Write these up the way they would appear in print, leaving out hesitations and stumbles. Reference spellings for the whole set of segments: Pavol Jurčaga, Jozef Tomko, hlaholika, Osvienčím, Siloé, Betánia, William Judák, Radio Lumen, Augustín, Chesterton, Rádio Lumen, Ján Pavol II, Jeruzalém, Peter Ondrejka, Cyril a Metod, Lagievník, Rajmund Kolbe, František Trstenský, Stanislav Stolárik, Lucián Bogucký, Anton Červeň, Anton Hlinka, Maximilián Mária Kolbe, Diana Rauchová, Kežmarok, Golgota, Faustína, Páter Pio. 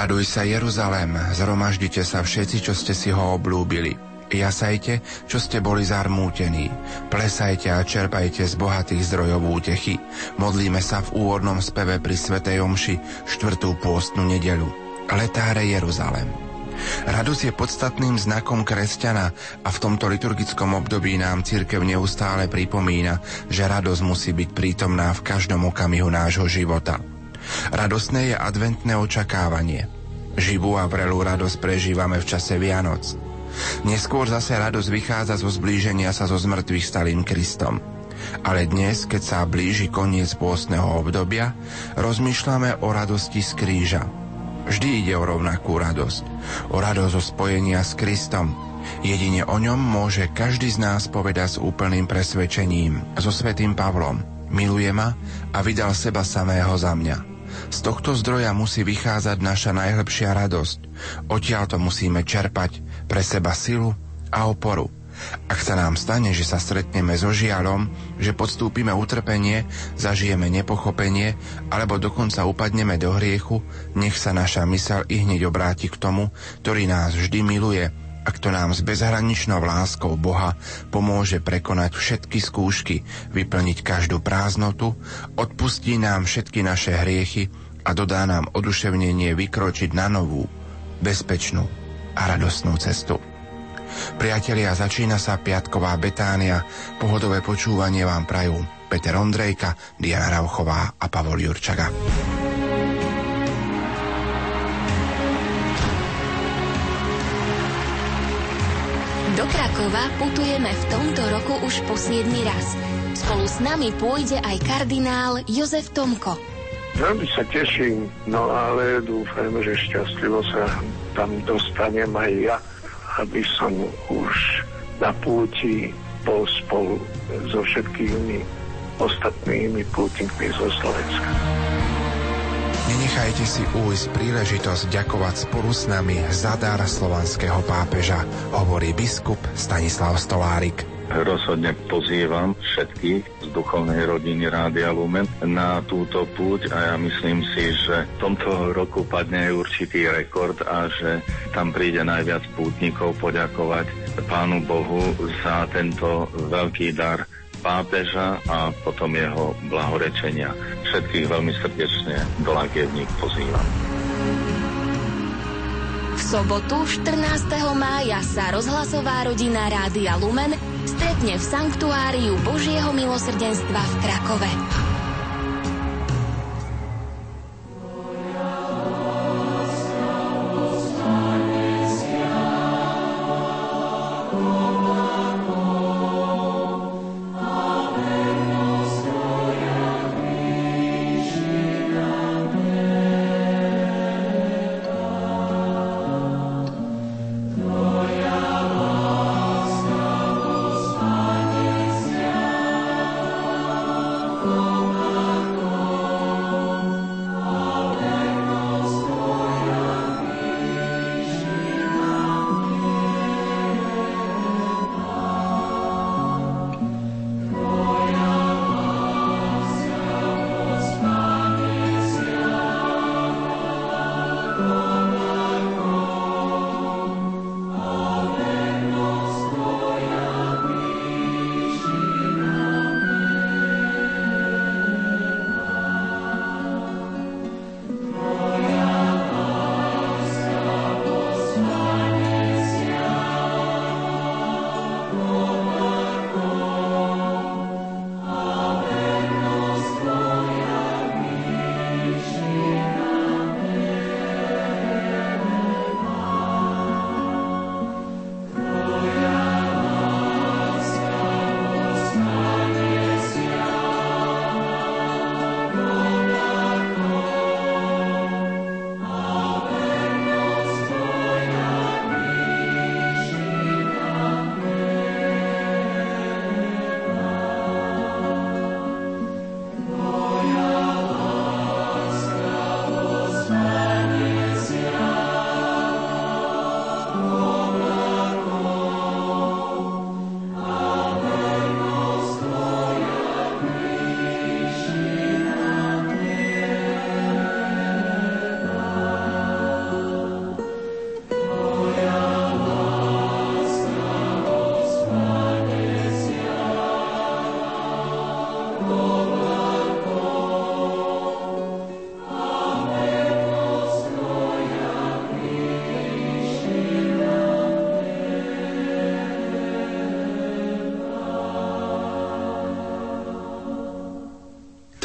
Raduj sa, Jeruzalém, zhromaždite sa všetci, čo ste si ho oblúbili. Jasajte, čo ste boli zarmútení. Plesajte a čerpajte z bohatých zdrojov útechy. Modlíme sa v úvodnom speve pri svätej omši 4. pôstnu nedeľu. Letáre Jeruzalém. Radosť je podstatným znakom kresťana a v tomto liturgickom období nám cirkev neustále pripomína, že radosť musí byť prítomná v každom okamihu nášho života. Radosné je adventné očakávanie. Živú a vrelú radosť prežívame v čase Vianoc. Neskôr zase radosť vychádza zo zblíženia sa so zmrtvých stalým Kristom. Ale dnes, keď sa blíži koniec pôstneho obdobia, rozmýšľame o radosti z kríža. Vždy ide o rovnakú radosť zo spojenia s Kristom. Jedine o ňom môže každý z nás povedať s úplným presvedčením, so svätým Pavlom: miluje ma a vydal seba samého za mňa. Z tohto zdroja musí vychádzať naša najhlbšia radosť. Odtiaľto musíme čerpať pre seba silu a oporu. Ak sa nám stane, že sa stretneme so žiaľom, že podstúpime utrpenie, zažijeme nepochopenie alebo dokonca upadneme do hriechu, nech sa naša mysel ihneď obráti k tomu, ktorý nás vždy miluje a kto nám s bezhraničnou láskou Boha pomôže prekonať všetky skúšky, vyplniť každú prázdnotu, odpustí nám všetky naše hriechy a dodá nám oduševnenie vykročiť na novú, bezpečnú a radosnú cestu. Priatelia, začína sa piatková Betánia. Pohodové počúvanie vám prajú Peter Ondrejka, Diana Rauchová a Pavol Jurčaga. Do Krakova putujeme v tomto roku už po 7. raz. Spolu s nami pôjde aj kardinál Jozef Tomko. Veľmi sa teším, no ale dúfajme, že šťastlivo sa tam dostanem aj ja, aby som už na púti bol spolu so všetkými ostatnými pútnikmi zo Slovenska. Nenechajte si újsť príležitosť ďakovať spolu s nami za dar slovanského pápeža, hovorí biskup Stanislav Stolárik. Rozhodne pozývam všetkých z duchovnej rodiny Rádia Lumen na túto púť a ja myslím si, že v tomto roku padne určitý rekord a že tam príde najviac pútnikov poďakovať Pánu Bohu za tento veľký dar pápeža a potom jeho blahorečenia. Všetkých veľmi srdečne do Lagievník pozývam. V sobotu 14. mája sa rozhlasová rodina Rádia Lumen stretne v Sanktuáriu Božieho milosrdenstva v Krakove. Oh.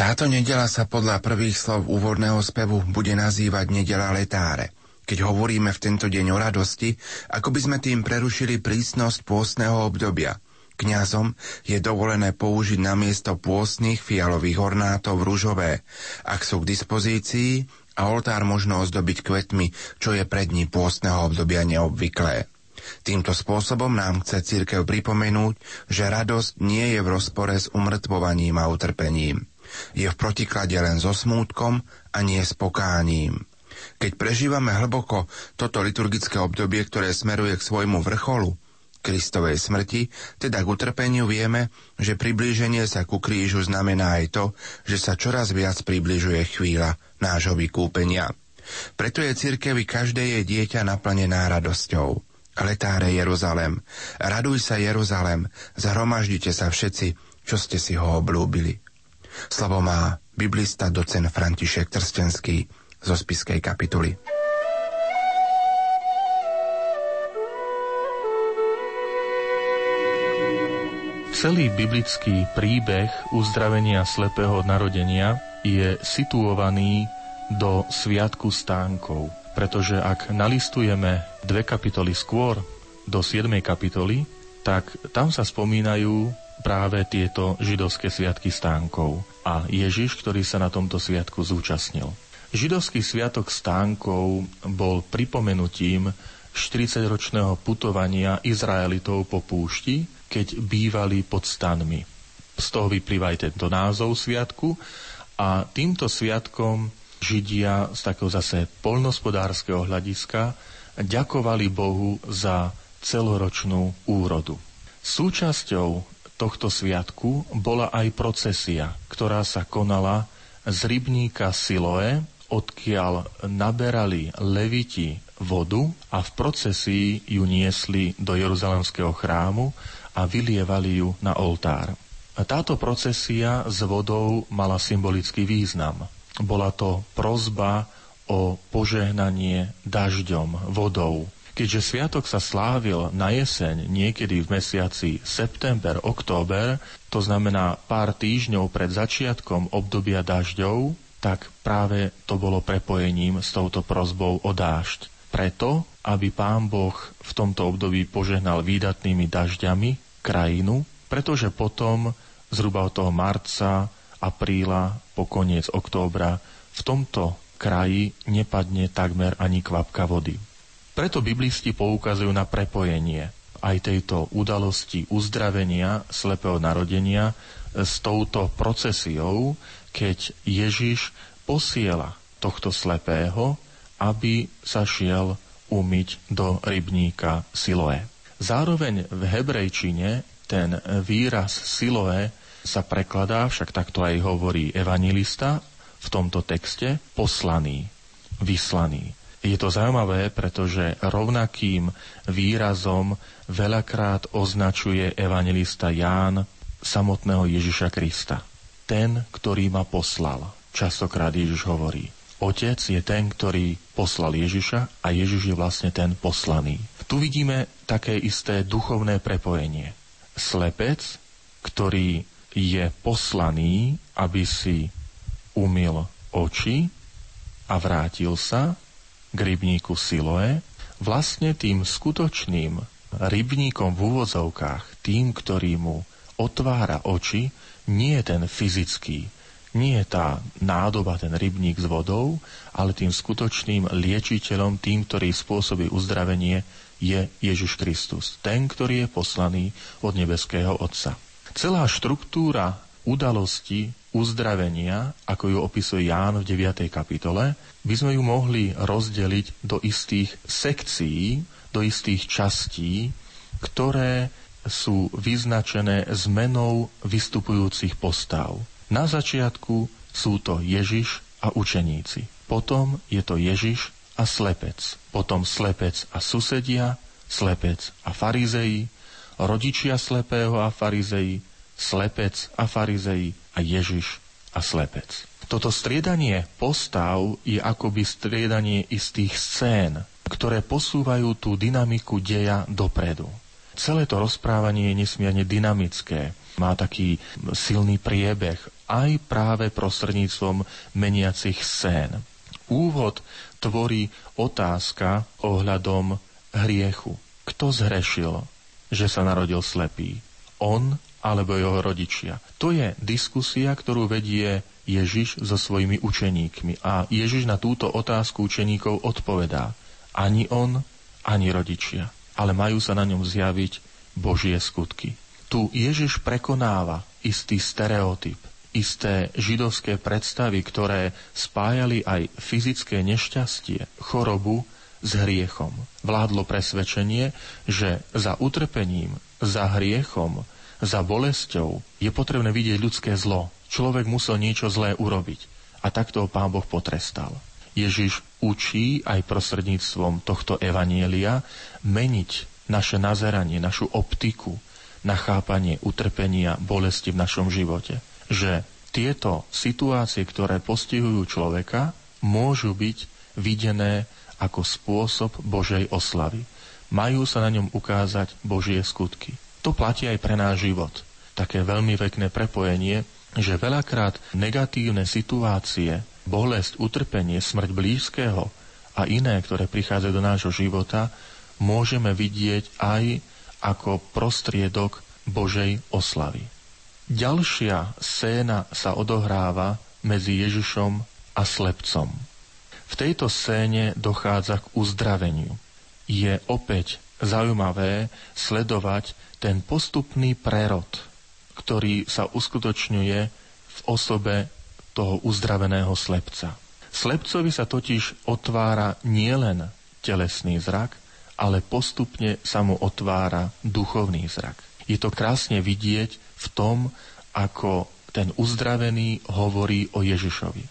Táto nedeľa sa podľa prvých slov úvodného spevu bude nazývať nedeľa letáre. Keď hovoríme v tento deň o radosti, ako by sme tým prerušili prísnosť pôstneho obdobia. Kňazom je dovolené použiť namiesto pôstnych fialových ornátov ružové, ak sú k dispozícii, a oltár možno ozdobiť kvetmi, čo je pre dni pôstneho obdobia neobvyklé. Týmto spôsobom nám chce cirkev pripomenúť, že radosť nie je v rozpore s umrtvovaním a utrpením. Je v protiklade len so smútkom a nie s pokáním. Keď prežívame hlboko toto liturgické obdobie, ktoré smeruje k svojmu vrcholu, Kristovej smrti, teda k utrpeniu, vieme, že priblíženie sa ku krížu znamená aj to, že sa čoraz viac približuje chvíľa nášho vykúpenia. Preto je cirkev každé jej dieťa naplnená radosťou. Letáre Jeruzalem, raduj sa Jeruzalem, zhromaždite sa všetci, čo ste si ho obľúbili. Slovo má biblista docent František Trstenský zo Spišskej kapituly. Celý biblický príbeh uzdravenia slepého narodenia je situovaný do Sviatku stánkov, pretože ak nalistujeme 2 kapitoly skôr, do 7. kapitoly, tak tam sa spomínajú práve tieto židovské sviatky stánkov a Ježiš, ktorý sa na tomto sviatku zúčastnil. Židovský sviatok stánkov bol pripomenutím 40-ročného putovania Izraelitov po púšti, keď bývali pod stanmi. Z toho vyplýva aj tento názov sviatku a týmto sviatkom Židia z takého zase poľnohospodárskeho hľadiska ďakovali Bohu za celoročnú úrodu. Súčasťou tohto sviatku bola aj procesia, ktorá sa konala z rybníka Siloé, odkiaľ naberali leviti vodu a v procesii ju niesli do Jeruzalemského chrámu a vylievali ju na oltár. Táto procesia s vodou mala symbolický význam. Bola to prosba o požehnanie dažďom, vodou. Keďže sviatok sa slávil na jeseň niekedy v mesiaci september, október, to znamená pár týždňov pred začiatkom obdobia dažďov, tak práve to bolo prepojením s touto prosbou o dážď. Preto, aby Pán Boh v tomto období požehnal výdatnými dažďami krajinu, pretože potom, zhruba od toho marca, apríla po koniec októbra, v tomto kraji nepadne takmer ani kvapka vody. Preto biblisti poukazujú na prepojenie aj tejto udalosti uzdravenia slepého narodenia s touto procesiou, keď Ježiš posiela tohto slepého, aby sa šiel umyť do rybníka Siloé. Zároveň v hebrejčine ten výraz Siloé sa prekladá, však takto aj hovorí evanjelista v tomto texte, poslaný, vyslaný. Je to zaujímavé, pretože rovnakým výrazom veľakrát označuje evanjelista Ján samotného Ježiša Krista. Ten, ktorý ma poslal. Častokrát Ježiš hovorí. Otec je ten, ktorý poslal Ježiša a Ježiš je vlastne ten poslaný. Tu vidíme také isté duchovné prepojenie. Slepec, ktorý je poslaný, aby si umyl oči a vrátil sa k rybníku Siloé, vlastne tým skutočným rybníkom v úvodzovkách, tým, ktorý mu otvára oči, nie je ten fyzický, nie je tá nádoba, ten rybník s vodou, ale tým skutočným liečiteľom, tým, ktorý spôsobí uzdravenie, je Ježiš Kristus, ten, ktorý je poslaný od nebeského Otca. Celá štruktúra udalosti uzdravenia, ako ju opisuje Ján v 9. kapitole, by sme ju mohli rozdeliť do istých sekcií, do istých častí, ktoré sú vyznačené zmenou vystupujúcich postav. Na začiatku sú to Ježiš a učeníci. Potom je to Ježiš a slepec. Potom slepec a susedia, slepec a farizei, rodičia slepého a farizei, slepec a farizei a Ježiš a slepec. Toto striedanie postav je akoby striedanie istých scén, ktoré posúvajú tú dynamiku deja dopredu. Celé to rozprávanie je nesmierne dynamické. Má taký silný priebeh, aj práve prostredníctvom meniacich scén. Úvod tvorí otázka ohľadom hriechu. Kto zhrešil, že sa narodil slepý? On alebo jeho rodičia? To je diskusia, ktorú vedie Ježiš so svojimi učeníkmi. A Ježiš na túto otázku učeníkov odpovedá. Ani on, ani rodičia. Ale majú sa na ňom zjaviť Božie skutky. Tu Ježiš prekonáva istý stereotyp, isté židovské predstavy, ktoré spájali aj fyzické nešťastie, chorobu s hriechom. Vládlo presvedčenie, že za utrpením, za hriechom, za bolesťou je potrebné vidieť ľudské zlo. Človek musel niečo zlé urobiť a takto ho Pán Boh potrestal. Ježiš učí aj prostredníctvom tohto evanielia meniť naše nazeranie, našu optiku na chápanie utrpenia, bolesti v našom živote. Že tieto situácie, ktoré postihujú človeka, môžu byť videné ako spôsob Božej oslavy. Majú sa na ňom ukázať Božie skutky. To platí aj pre náš život. Také veľmi pekné prepojenie, že veľakrát negatívne situácie, bolesť, utrpenie, smrť blízkeho a iné, ktoré prichádzajú do nášho života, môžeme vidieť aj ako prostriedok Božej oslavy. Ďalšia scéna sa odohráva medzi Ježišom a slepcom. V tejto scéne dochádza k uzdraveniu. Je opäť zaujímavé sledovať ten postupný prerod, ktorý sa uskutočňuje v osobe toho uzdraveného slepca. Slepcovi sa totiž otvára nielen telesný zrak, ale postupne sa mu otvára duchovný zrak. Je to krásne vidieť v tom, ako ten uzdravený hovorí o Ježišovi.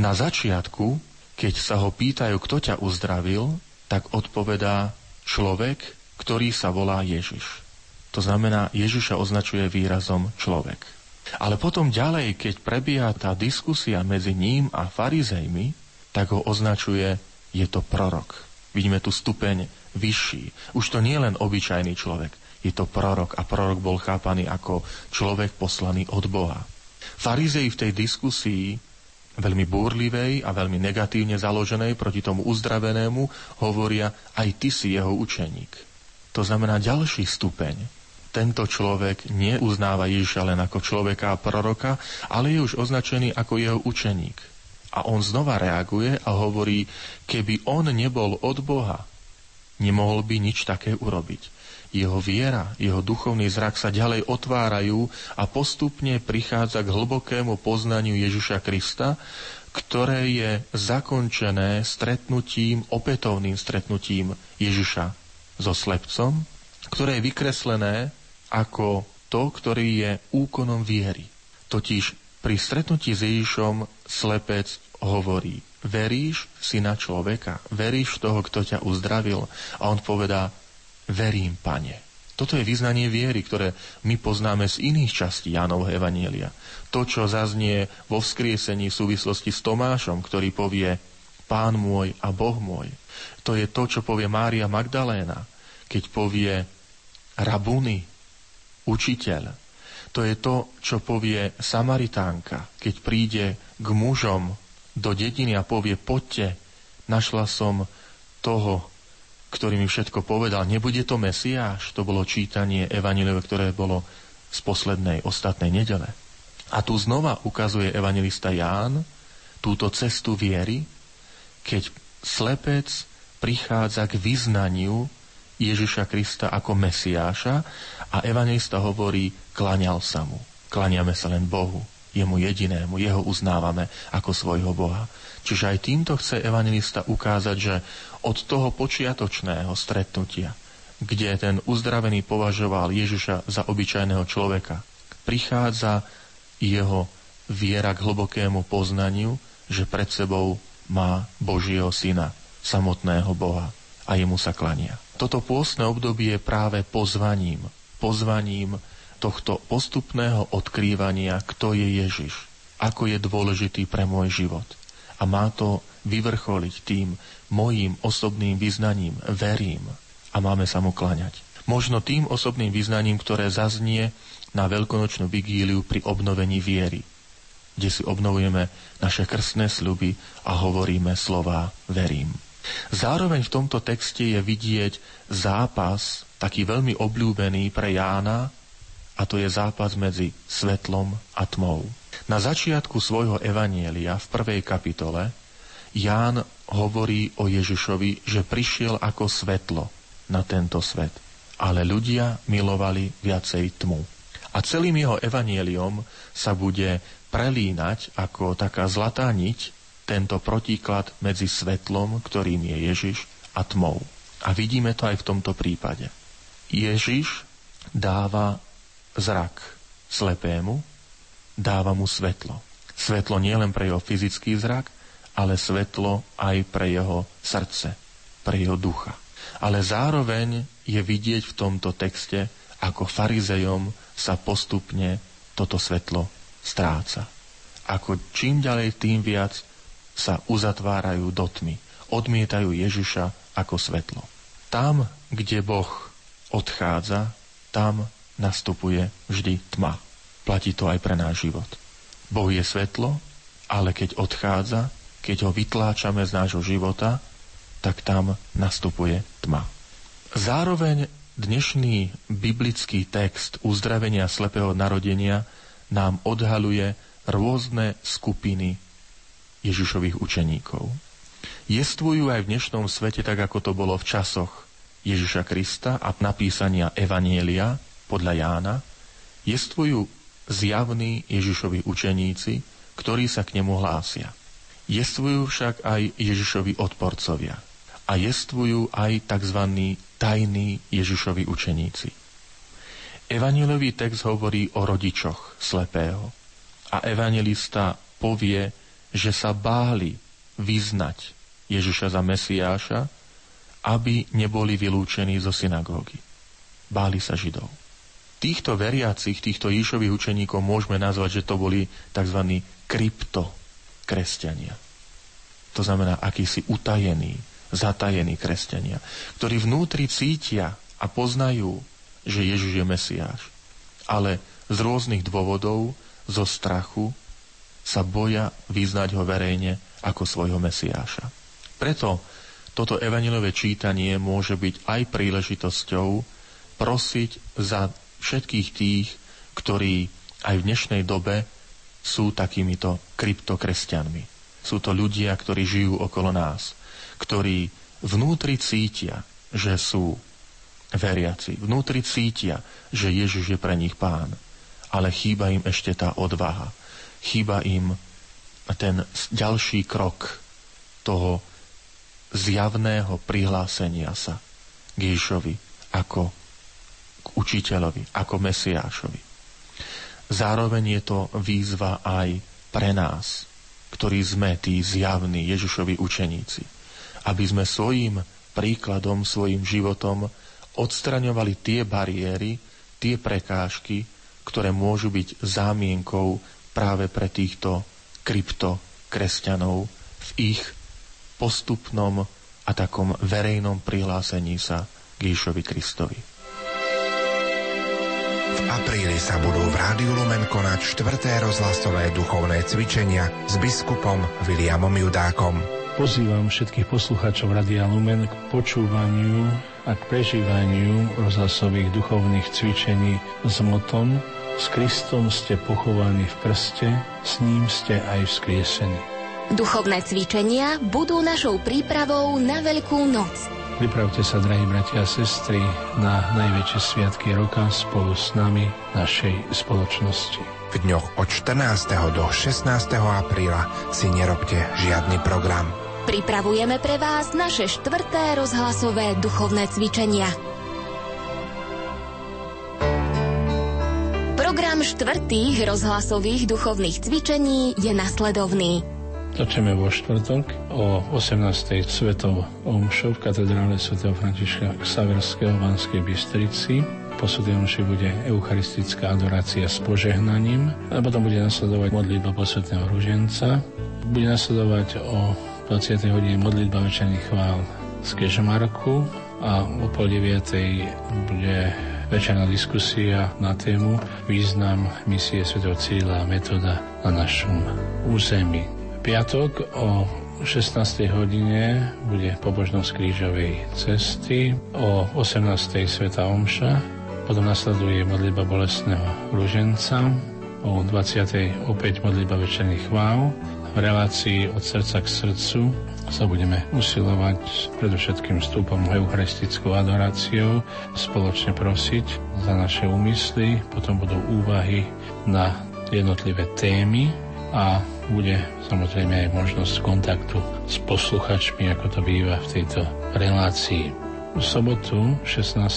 Na začiatku, keď sa ho pýtajú, kto ťa uzdravil, tak odpovedá človek, ktorý sa volá Ježiš. To znamená, Ježiša označuje výrazom človek. Ale potom ďalej, keď prebieha tá diskusia medzi ním a farizejmi, tak ho označuje, je to prorok. Vidíme tu stupeň vyšší. Už to nie je len obyčajný človek, je to prorok a prorok bol chápaný ako človek poslaný od Boha. Farizei v tej diskusii, veľmi búrlivej a veľmi negatívne založenej proti tomu uzdravenému, hovoria, aj ty si jeho učeník. To znamená ďalší stupeň. Tento človek neuznáva Ježiša len ako človeka a proroka, ale je už označený ako jeho učeník. A on znova reaguje a hovorí, keby on nebol od Boha, nemohol by nič také urobiť. Jeho viera, jeho duchovný zrak sa ďalej otvárajú a postupne prichádza k hlbokému poznaniu Ježiša Krista, ktoré je zakončené stretnutím, opätovným stretnutím Ježiša so slepcom, ktoré je vykreslené ako to, ktorý je úkonom viery. Totiž pri stretnutí s Ježišom slepec hovorí, veríš syna človeka, veríš toho, kto ťa uzdravil? A on povedá, verím, pane. Toto je vyznanie viery, ktoré my poznáme z iných častí Jánovho evanjelia. To, čo zaznie vo vzkriesení v súvislosti s Tomášom, ktorý povie, Pán môj a Boh môj. To je to, čo povie Mária Magdaléna, keď povie Rabuni, učiteľ. To je to, čo povie Samaritánka, keď príde k mužom do dediny a povie, poďte, našla som toho, ktorý mi všetko povedal. Nebude to Mesiáš? To bolo čítanie evanjelia, ktoré bolo z poslednej, ostatnej nedele. A tu znova ukazuje evanjelista Ján túto cestu viery, keď slepec prichádza k vyznaniu Ježiša Krista ako Mesiáša a evanjelista hovorí, klaňal sa mu. Klaňame sa len Bohu, jemu jedinému, jeho uznávame ako svojho Boha. Čiže aj týmto chce evanjelista ukázať, že od toho počiatočného stretnutia, kde ten uzdravený považoval Ježiša za obyčajného človeka, prichádza jeho viera k hlbokému poznaniu, že pred sebou má Božieho syna, samotného Boha a jemu sa klania. Toto pôstne obdobie je práve pozvaním tohto postupného odkrývania, kto je Ježiš, ako je dôležitý pre môj život. A má to vyvrcholiť tým mojím osobným vyznaním, verím a máme sa mu kláňať. Možno tým osobným vyznaním, ktoré zaznie na veľkonočnú vigíliu pri obnovení viery. kde si obnovujeme naše krstné sľuby a hovoríme slová verím. Zároveň v tomto texte je vidieť zápas, taký veľmi obľúbený pre Jána, a to je zápas medzi svetlom a tmou. Na začiatku svojho evanielia v 1. kapitole Ján hovorí o Ježišovi, že prišiel ako svetlo na tento svet, ale ľudia milovali viacej tmu. A celým jeho evanieliom sa bude prelínať ako taká zlatá niť tento protiklad medzi svetlom, ktorým je Ježiš, a tmou. A vidíme to aj v tomto prípade. Ježiš dáva zrak slepému, dáva mu svetlo. Svetlo nie len pre jeho fyzický zrak, ale svetlo aj pre jeho srdce, pre jeho ducha. Ale zároveň je vidieť v tomto texte, ako farizejom sa postupne toto svetlo stráca. Ako čím ďalej, tým viac sa uzatvárajú do tmy, odmietajú Ježiša ako svetlo. Tam, kde Boh odchádza, tam nastupuje vždy tma. Platí to aj pre náš život. Boh je svetlo, ale keď odchádza, keď ho vytláčame z nášho života, tak tam nastupuje tma. Zároveň dnešný biblický text uzdravenia slepého narodenia nám odhaľuje rôzne skupiny Ježišových učeníkov. Jestvujú aj v dnešnom svete, tak ako to bolo v časoch Ježiša Krista a napísania Evanielia podľa Jána, jestvujú zjavní Ježišovi učeníci, ktorí sa k nemu hlásia. Jestvujú však aj Ježišovi odporcovia a jestvujú aj tzv. Tajní Ježišovi učeníci. Evanjeliový text hovorí o rodičoch slepého a evanjelista povie, že sa báli vyznať Ježiša za Mesiáša, aby neboli vylúčení zo synagógy. Báli sa Židov. Týchto veriacich, týchto Ježišových učeníkov môžeme nazvať, že to boli tzv. kryptokresťania. To znamená akýsi utajení, zatajení kresťania, ktorí vnútri cítia a poznajú, že Ježiš je Mesiáš, ale z rôznych dôvodov, zo strachu, sa boja vyznať ho verejne ako svojho Mesiáša. Preto toto evanjeliové čítanie môže byť aj príležitosťou prosiť za všetkých tých, ktorí aj v dnešnej dobe sú takýmito kryptokresťanmi. Sú to ľudia, ktorí žijú okolo nás, ktorí vnútri cítia, že sú veriaci, vnútri cítia, že Ježiš je pre nich Pán, ale chýba im ešte tá odvaha, chýba im ten ďalší krok toho zjavného prihlásenia sa k Ježišovi ako k učiteľovi, ako Mesiášovi. Zároveň je to výzva aj pre nás, ktorí sme tí zjavní Ježišovi učeníci, aby sme svojím príkladom, svojím životom odstraňovali tie bariéry, tie prekážky, ktoré môžu byť zámienkou práve pre týchto kryptokresťanov v ich postupnom a takom verejnom prihlásení sa k Ježišovi Kristovi. V apríli sa budú v Rádiu Lumen konať 4. rozhlasové duchovné cvičenia s biskupom Williamom Judákom. Pozývam všetkých poslucháčov Rádia Lumen k počúvaniu a k prežívaniu rozhlasových duchovných cvičení s motom S Kristom ste pochovaní v prste, s ním ste aj vzkriesení. Duchovné cvičenia budú našou prípravou na Veľkú noc. Pripravte sa, drahí bratia a sestry, na najväčšie sviatky roka spolu s nami, našej spoločnosti. V dňoch od 14. do 16. apríla si nerobte žiadny program. Pripravujeme pre vás naše 4. rozhlasové duchovné cvičenia. Program 4. rozhlasových duchovných cvičení je nasledovný. Začneme vo štvrtok o 18. svetou omšou v katedrále svätého Františka Xaverského v Banskej Bystrici. Po svätej omši bude eucharistická adorácia s požehnaním a potom bude nasledovať modlitba posvätného ruženca. Bude nasledovať o 20. hodine modlitba večerných chvál z Kežmarku a o 8:30 bude večerná diskusia na tému Význam misie svätého Cyrila a Metoda na našom území. Piatok o 16:00 bude pobožnosť krížovej cesty, o 18:00 svätá omša, potom nasleduje modlitba bolestného ruženca, o 20:00 opäť modlitba večerných chvál. V relácii od srdca k srdcu sa budeme usilovať predovšetkým vstupom eucharistickou adoráciou spoločne prosiť za naše úmysly, potom budú úvahy na jednotlivé témy a bude samozrejme aj možnosť kontaktu s posluchačmi, ako to býva v tejto relácii. V sobotu 16.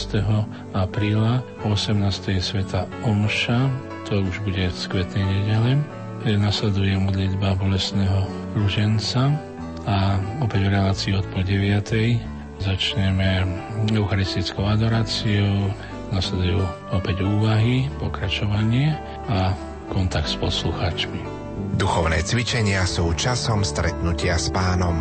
apríla o 18:00 je svätá omša, to už bude v Kvetnej nedele, kde nasleduje modlitba bolestného ruženca a opäť v relácii od 8:30 začneme eucharistickou adoráciou, nasledujú opäť úvahy, pokračovanie a kontakt s posluchačmi. Duchovné cvičenia sú časom stretnutia s Pánom.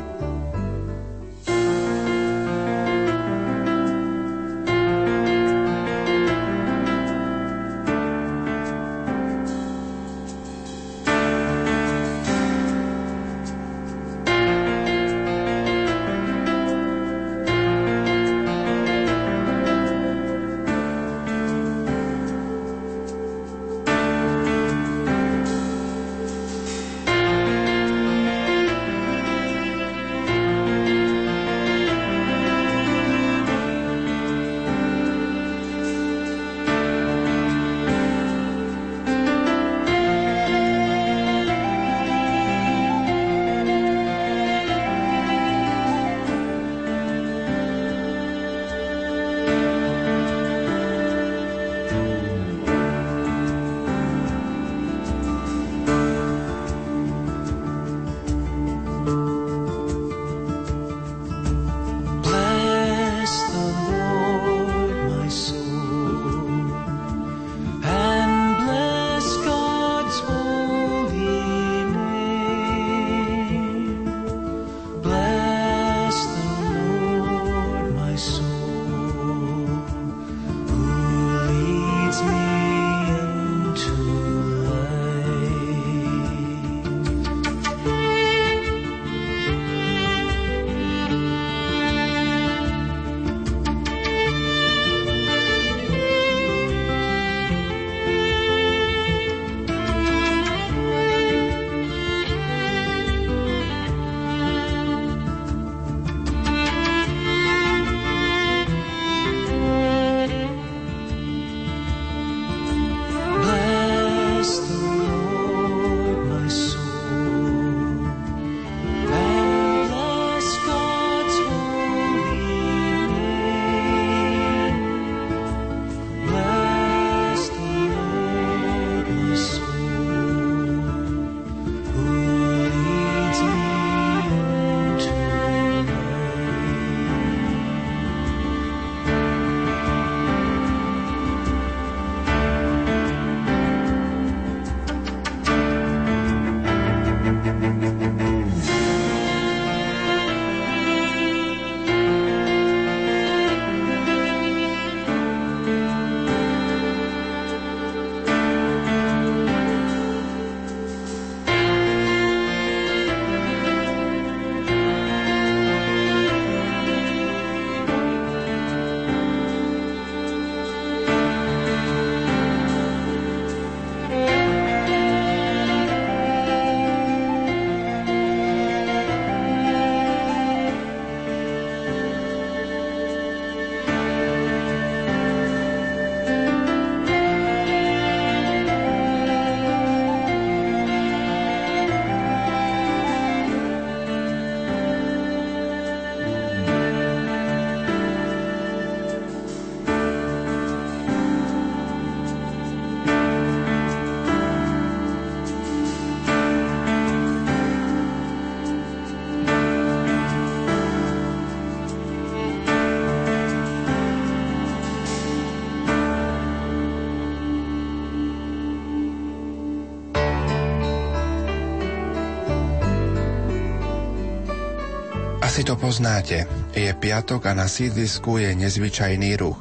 Asi to poznáte. Je piatok a na sídlisku je nezvyčajný ruch.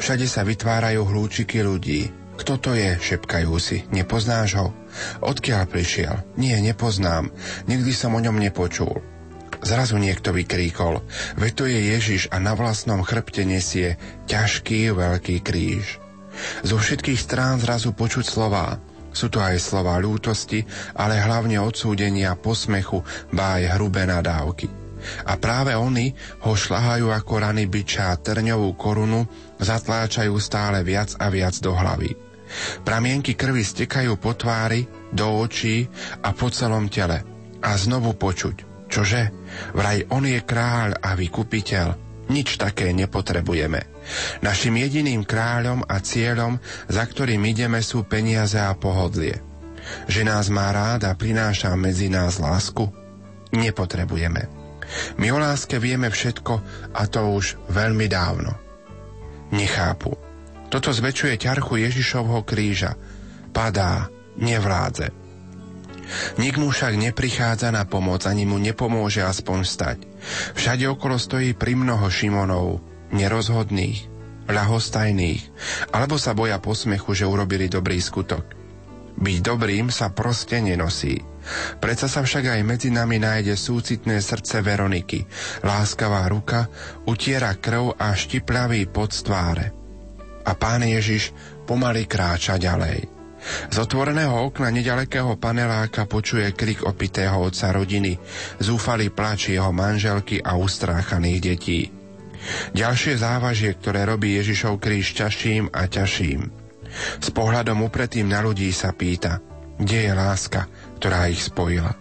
Všade sa vytvárajú hlúčiky ľudí. Kto to je? Šepkajú si. Nepoznáš ho? Odkiaľ prišiel? Nie, nepoznám. Nikdy som o ňom nepočul. Zrazu niekto vykríkol. Veď to je Ježiš a na vlastnom chrbte nesie ťažký veľký kríž. Zo všetkých strán zrazu počuť slová. Sú to aj slová ľútosti, ale hlavne odsúdenia, posmechu, ba aj hrubé nadávky. A práve oni ho šľahajú ako rany biča, trňovú korunu zatláčajú stále viac a viac do hlavy. Pramienky krvi stekajú po tvári, do očí a po celom tele. A znovu počuť, čože? Vraj on je kráľ a vykupiteľ. Nič také nepotrebujeme. Našim jediným kráľom a cieľom, za ktorým ideme, sú peniaze a pohodlie. Že nás má rád a prináša medzi nás lásku? Nepotrebujeme. My o láske vieme všetko a to už veľmi dávno. Nechápu. Toto zväčšuje ťarchu Ježišovho kríža. Padá, nevládze. Nik mu však neprichádza na pomoc, ani mu nepomôže aspoň stať. Všade okolo stojí primnoho Šimonov, nerozhodných, ľahostajných, alebo sa boja posmechu, že urobili dobrý skutok. Byť dobrým sa proste nenosí. Predsa sa však aj medzi nami nájde súcitné srdce Veroniky. Láskavá ruka utiera krv a štipľavý pod tváre. A Pán Ježiš pomaly kráča ďalej. Z otvoreného okna nedalekého paneláka počuje krik opitého otca rodiny, zúfalý plač jeho manželky a ustráchaných detí. Ďalšie závažie, ktoré robí Ježišov kríž ťažším a ťažším. S pohľadom upretým na ľudí sa pýta, kde je láska, ktorá ich spojila.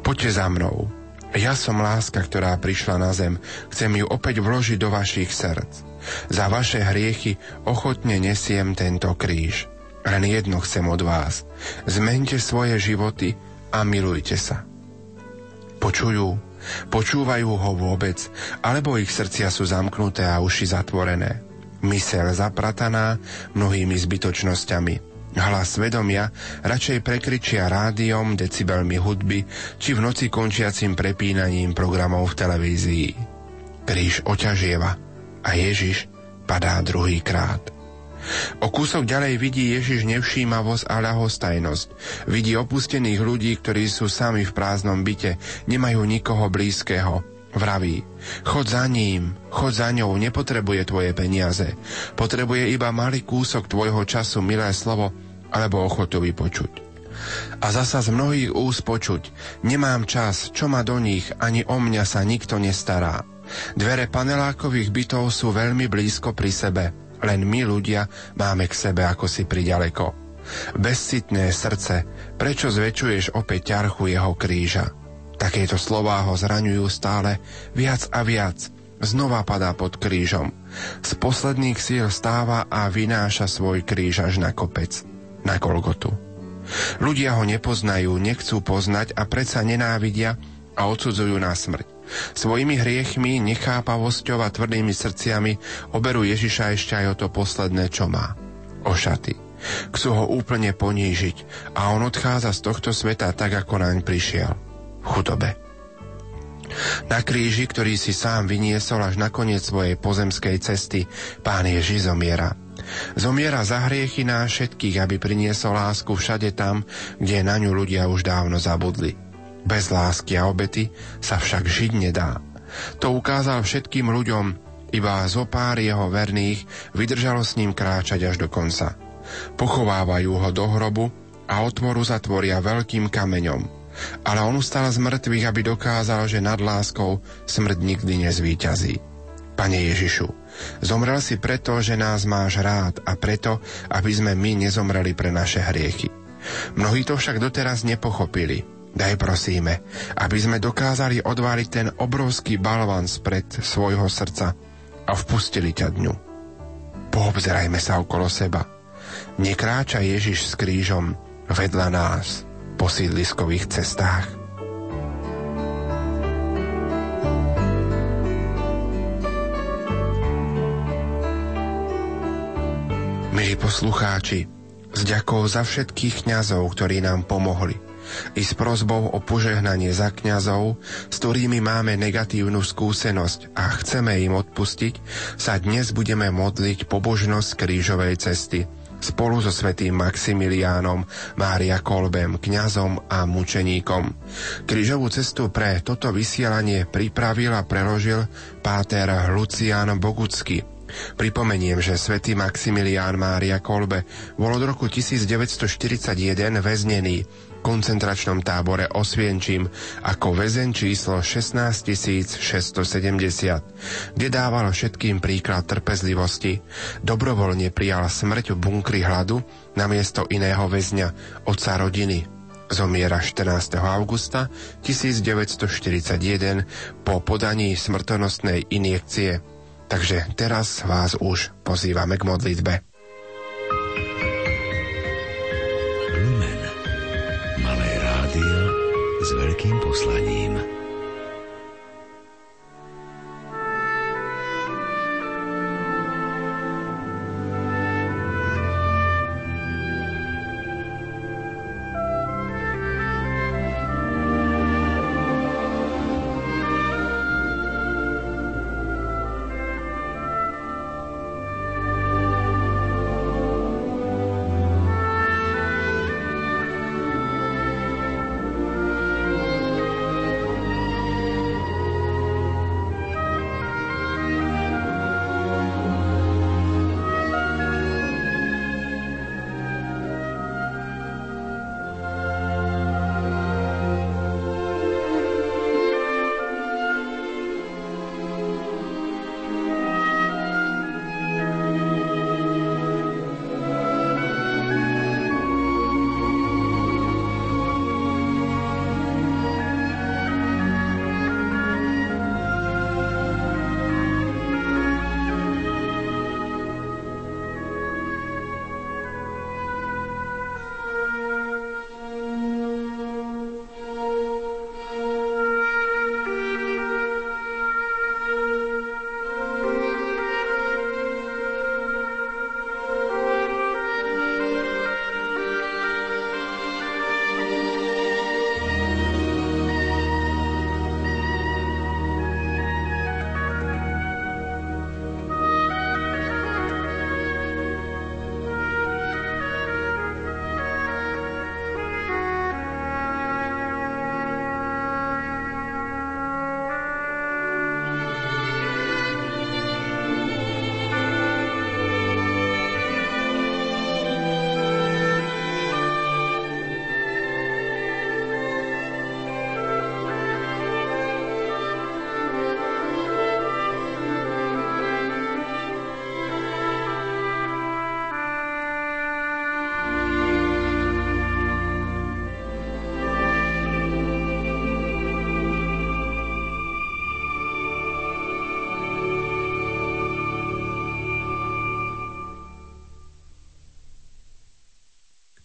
Poďte za mnou. Ja som láska, ktorá prišla na zem. Chcem ju opäť vložiť do vašich srdc. Za vaše hriechy ochotne nesiem tento kríž. Len jedno chcem od vás. Zmente svoje životy a milujte sa. Počúvajú ho vôbec, alebo ich srdcia sú zamknuté a uši zatvorené. Myseľ zaprataná mnohými zbytočnosťami. Hlas svedomia radšej prekričia rádiom, decibelmi hudby či v noci končiacim prepínaním programov v televízii. Kríž oťažieva a Ježiš padá druhýkrát. O kúsok ďalej vidí Ježiš nevšímavosť a ľahostajnosť. Vidí opustených ľudí, ktorí sú sami v prázdnom byte, nemajú nikoho blízkeho. Vraví, chod za ním, chod za ňou, nepotrebuje tvoje peniaze. Potrebuje iba malý kúsok tvojho času, milé slovo, alebo ochotu vypočuť. A zasa z mnohých úst počuť, nemám čas, čo ma do nich, ani o mňa sa nikto nestará. Dvere panelákových bytov sú veľmi blízko pri sebe, len my ľudia máme k sebe ako si priďaleko. Bezcitné srdce, prečo zväčšuješ opäť ťarchu jeho kríža? Takéto slová ho zraňujú stále viac a viac. Znova padá pod krížom. Z posledných síl stáva a vynáša svoj kríž až na kopec, na Golgotu. Ľudia ho nepoznajú, nechcú poznať a predsa nenávidia a odsudzujú na smrť. Svojimi hriechmi, nechápavosťou a tvrdými srdciami oberú Ježiša ešte aj o to posledné, čo má. O šaty. Chcú ho úplne ponížiť a on odchádza z tohto sveta tak, ako naň prišiel. V chudobe. Na kríži, ktorý si sám vyniesol až na koniec svojej pozemskej cesty, Pán Ježiš zomiera. Zomiera za hriechy nás všetkých, aby priniesol lásku všade tam, kde na ňu ľudia už dávno zabudli. Bez lásky a obety sa však žiť nedá. To ukázal všetkým ľuďom, iba zo pár jeho verných vydržalo s ním kráčať až do konca. Pochovávajú ho do hrobu a otvoru zatvoria veľkým kameňom. Ale on ustal z mŕtvych, aby dokázal, že nad láskou smrť nikdy nezvíťazí. Pane Ježišu, zomrel si preto, že nás máš rád a preto, aby sme my nezomreli pre naše hriechy. Mnohí to však doteraz nepochopili. Daj prosíme, aby sme dokázali odváliť ten obrovský balvan spred svojho srdca a vpustili ťa dňu. Poobzerajme sa okolo seba. Nekráča Ježiš s krížom vedľa nás po sídliskových cestách. Milí poslucháči, s ďakou za všetkých kňazov, ktorí nám pomohli, i s prosbou o požehnanie za kňazov, s ktorými máme negatívnu skúsenosť a chceme im odpustiť, sa dnes budeme modliť pobožnosť krížovej cesty spolu so svätým Maximiliánom Mária Kolbem, kňazom a mučeníkom. Krížovú cestu pre toto vysielanie pripravil a preložil páter Lucián Bogucký. Pripomeniem, že svätý Maximilián Mária Kolbe bol od roku 1941 väznený v koncentračnom tábore Osvienčím ako väzeň číslo 16670, kde dával všetkým príklad trpezlivosti. Dobrovoľne prijal smrť v bunkri hladu namiesto iného väzňa, otca rodiny. Zomiera 14. augusta 1941 po podaní smrtonosnej injekcie. Takže teraz vás už pozývame k modlitbe. Lumen. Malé rádio s veľkým poslaním.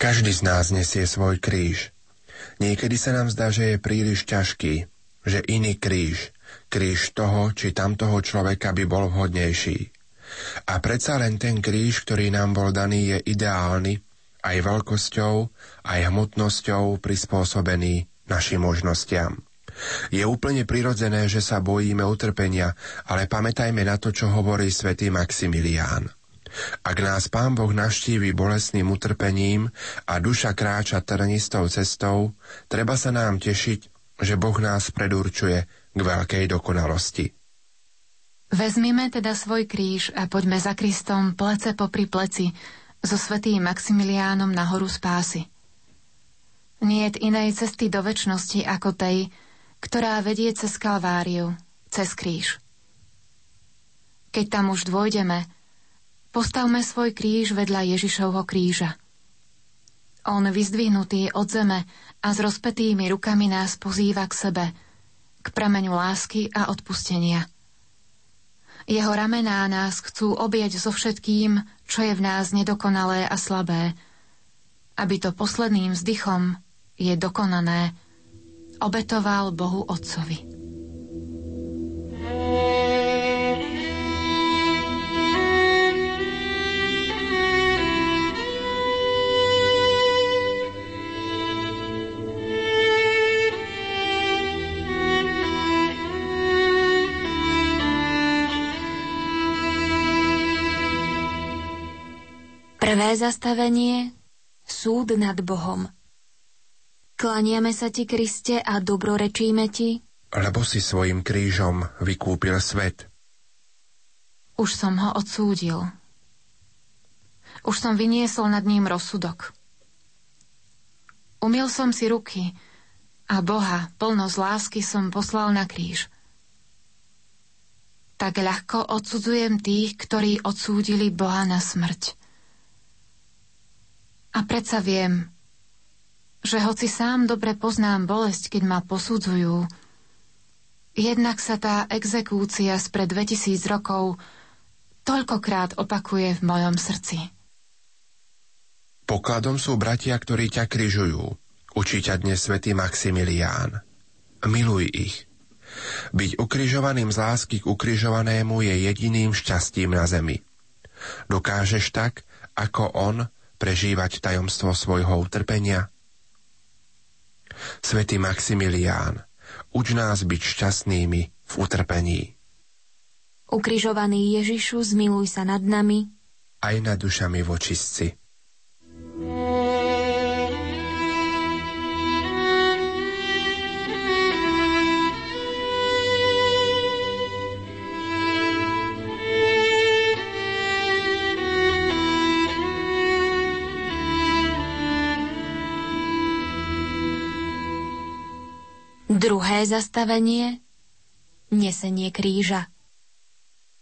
Každý z nás nesie svoj kríž. Niekedy sa nám zdá, že je príliš ťažký, že iný kríž, kríž toho či tamtoho človeka by bol vhodnejší. A predsa len ten kríž, ktorý nám bol daný, je ideálny, aj veľkosťou, aj hmotnosťou prispôsobený našim možnostiam. Je úplne prirodzené, že sa bojíme utrpenia, ale pamätajme na to, čo hovorí svätý Maximilián. Ak nás Pán Boh navštívi bolestným utrpením a duša kráča trnistou cestou, treba sa nám tešiť, že Boh nás predurčuje k veľkej dokonalosti. Vezmime teda svoj kríž a poďme za Kristom plece popri pleci so svätým Maximiliánom na horu spásy. Niet inej cesty do večnosti ako tej, ktorá vedie cez Kalváriu, cez kríž. Keď tam už dôjdeme, postavme svoj kríž vedľa Ježišovho kríža. On vyzdvihnutý od zeme a s rozpetými rukami nás pozýva k sebe, k prameňu lásky a odpustenia. Jeho ramená nás chcú objať so všetkým, čo je v nás nedokonalé a slabé, aby to posledným vzdychom je dokonané, obetoval Bohu Otcovi. Prvé zastavenie – súd nad Bohom. Klaniame sa ti, Kriste, a dobrorečíme ti, lebo si svojim krížom vykúpil svet. Už som ho odsúdil. Už som vyniesol nad ním rozsudok. Umyl som si ruky a Boha, plno z lásky, som poslal na kríž. Tak ľahko odsudzujem tých, ktorí odsúdili Boha na smrť. A predsa viem, že hoci sám dobre poznám bolesť, keď ma posudzujú, jednak sa tá exekúcia spred 2000 rokov toľkokrát opakuje v mojom srdci. Pokladom sú bratia, ktorí ťa križujú. Učí ťa dnes svätý Maximilián. Miluj ich. Byť ukrižovaným z lásky k ukrižovanému je jediným šťastím na zemi. Dokážeš tak, ako on, prežívať tajomstvo svojho utrpenia? Svätý Maximilián, uč nás byť šťastnými v utrpení. Ukrižovaný Ježišu, zmiluj sa nad nami aj nad dušami vočistci. Druhé zastavenie – nesenie kríža.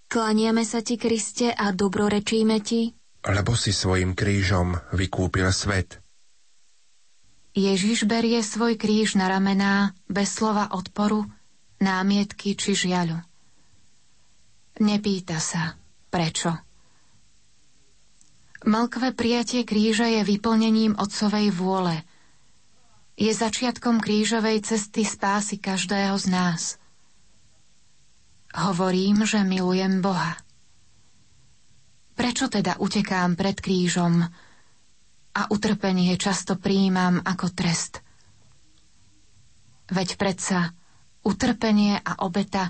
Klaniame sa ti, Kriste, a dobrorečíme ti, lebo si svojim krížom vykúpil svet. Ježiš berie svoj kríž na ramená bez slova odporu, námietky či žiaľu. Nepýta sa, prečo. Mlkvé prijatie kríža je vyplnením otcovej vôle, je začiatkom krížovej cesty spásy každého z nás. Hovorím, že milujem Boha. Prečo teda utekám pred krížom a utrpenie často prijímam ako trest? Veď predsa utrpenie a obeta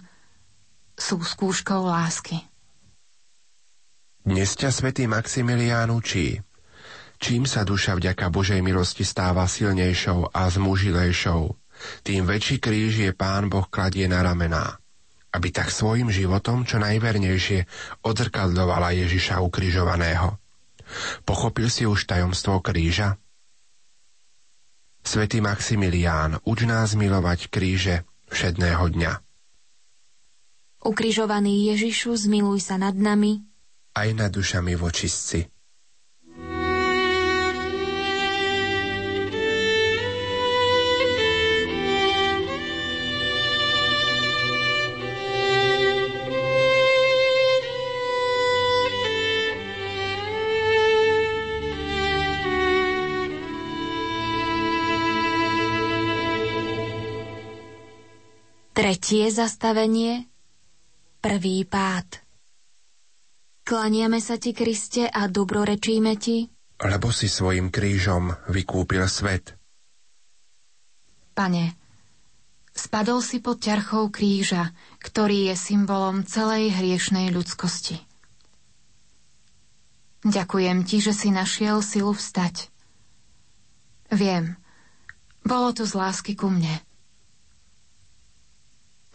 sú skúškou lásky. Dnes ťa svätý Maximilián učí, čím sa duša vďaka Božej milosti stáva silnejšou a zmužilejšou, tým väčší kríž je Pán Boh kladie na ramená, aby tak svojim životom čo najvernejšie odzrkadľovala Ježiša ukrižovaného. Pochopil si už tajomstvo kríža? Svätý Maximilián, uč nás milovať kríže všedného dňa. Ukrižovaný Ježišu, zmiluj sa nad nami aj nad dušami vočistci. Tretie zastavenie – prvý pád. Klaniame sa ti, Kriste, a dobrorečíme ti, lebo si svojim krížom vykúpil svet. Pane, spadol si pod ťarchou kríža, ktorý je symbolom celej hriešnej ľudskosti. Ďakujem ti, že si našiel silu vstať. Viem, bolo to z lásky ku mne.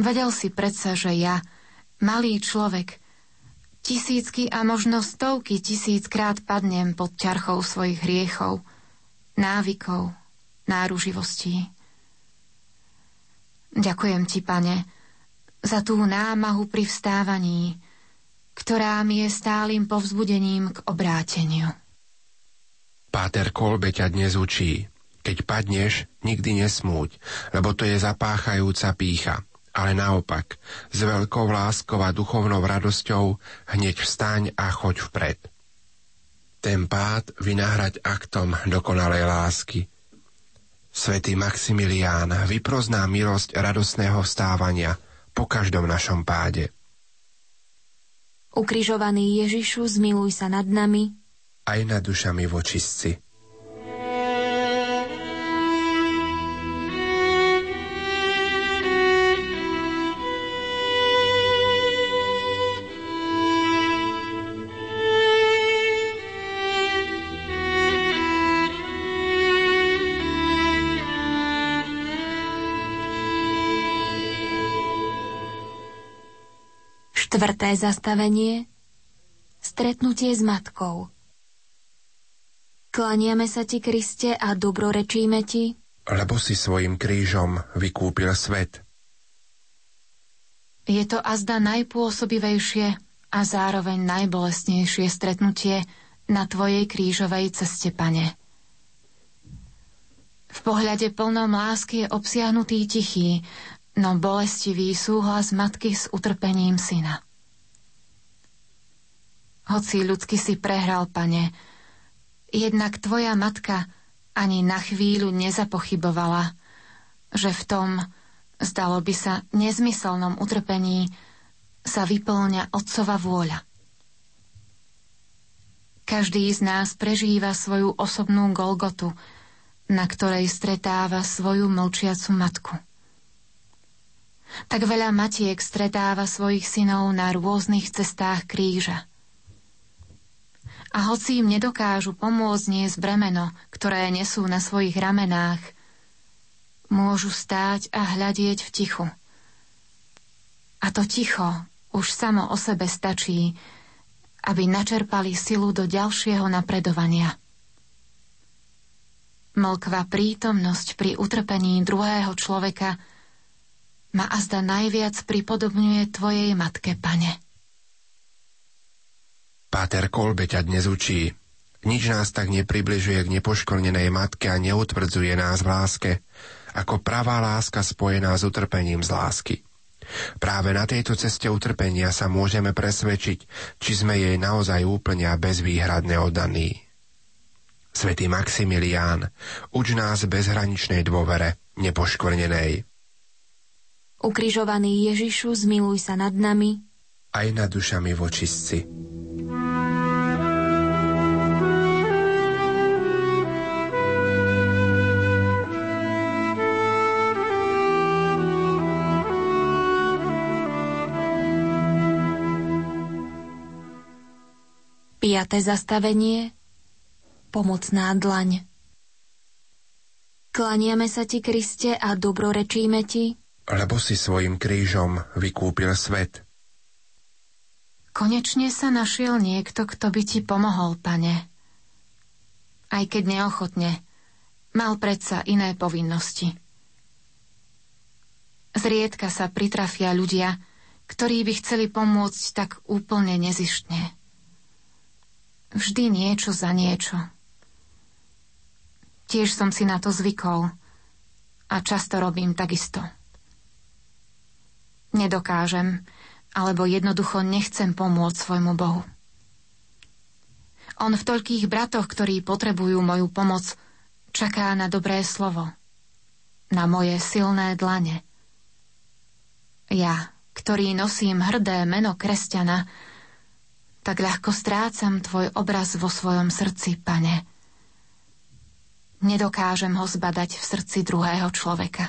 Vedel si predsa, že ja, malý človek, tisícky a možno stovky tisíckrát padnem pod ťarchou svojich hriechov, návykov, náruživostí. Ďakujem ti, Pane, za tú námahu pri vstávaní, ktorá mi je stálym povzbudením k obráteniu. Páter Kolbe ťa dnes učí, keď padneš, nikdy nesmúť, lebo to je zapáchajúca pýcha. Ale naopak, s veľkou láskou a duchovnou radosťou hneď vstaň a choď vpred. Ten pád vynáhrať aktom dokonalej lásky. Svätý Maximilián, vyprozná milosť radosného vstávania po každom našom páde. Ukrižovaný Ježišu, zmiluj sa nad nami aj nad dušami vočistci. Štvrté zastavenie – stretnutie s matkou. Klaniame sa ti, Kriste, a dobrorečíme ti, lebo si svojim krížom vykúpil svet. Je to azda najpôsobivejšie a zároveň najbolestnejšie stretnutie na tvojej krížovej ceste, Pane. V pohľade plnom lásky je obsiahnutý tichý, no bolestivý súhlas matky s utrpením syna. Hoci ľudsky si prehral, Pane, jednak tvoja matka ani na chvíľu nezapochybovala, že v tom, zdalo by sa, nezmyselnom utrpení sa vyplňa otcova vôľa. Každý z nás prežíva svoju osobnú Golgotu, na ktorej stretáva svoju mlčiacu matku. Tak veľa matiek stretáva svojich synov na rôznych cestách kríža. A hoci im nedokážu pomôcť niesť bremeno, ktoré nesú na svojich ramenách, môžu stáť a hľadieť v tichu. A to ticho už samo o sebe stačí, aby načerpali silu do ďalšieho napredovania. Mlkva prítomnosť pri utrpení druhého človeka ma azda najviac pripodobňuje tvojej matke, Pane. Páter Kolbe ťa dnes učí. Nič nás tak nepribližuje k nepoškvrnenej matke a neutvrdzuje nás v láske, ako pravá láska spojená s utrpením z lásky. Práve na tejto ceste utrpenia sa môžeme presvedčiť, či sme jej naozaj úplne a bezvýhradne oddaní. Svätý Maximilián, uč nás bezhraničnej dôvere, nepoškvrnenej. Ukrižovaný Ježišu, zmiluj sa nad nami aj nad dušami vočistci. Piaté zastavenie – pomocná dlaň. Klaniame sa ti, Kriste, a dobrorečíme ti, lebo si svojim krížom vykúpil svet. Konečne sa našiel niekto, kto by ti pomohol, Pane. Aj keď neochotne, mal predsa iné povinnosti. Zriedka sa pritrafia ľudia, ktorí by chceli pomôcť tak úplne nezištne. Vždy niečo za niečo. Tiež som si na to zvykol a často robím takisto. Nedokážem, alebo jednoducho nechcem pomôcť svojmu Bohu. On v toľkých bratoch, ktorí potrebujú moju pomoc, čaká na dobré slovo, na moje silné dlane. Ja, ktorý nosím hrdé meno kresťana, tak ľahko strácam tvoj obraz vo svojom srdci, Pane. Nedokážem ho zbadať v srdci druhého človeka.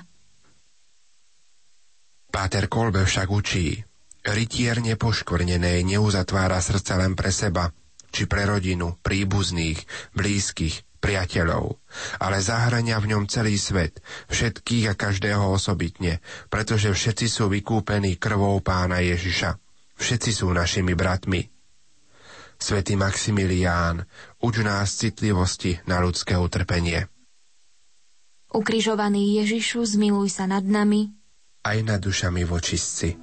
Páter Kolbe však učí. Rytier nepoškvrnenej neuzatvára srdca len pre seba, či pre rodinu, príbuzných, blízkych, priateľov, ale zahŕňa v ňom celý svet, všetkých a každého osobitne, pretože všetci sú vykúpení krvou Pána Ježiša. Všetci sú našimi bratmi. Svätý Maximilián, uč nás citlivosti na ľudské utrpenie. Ukrižovaný Ježišu, zmiluj sa nad nami aj nad dušami vočistci.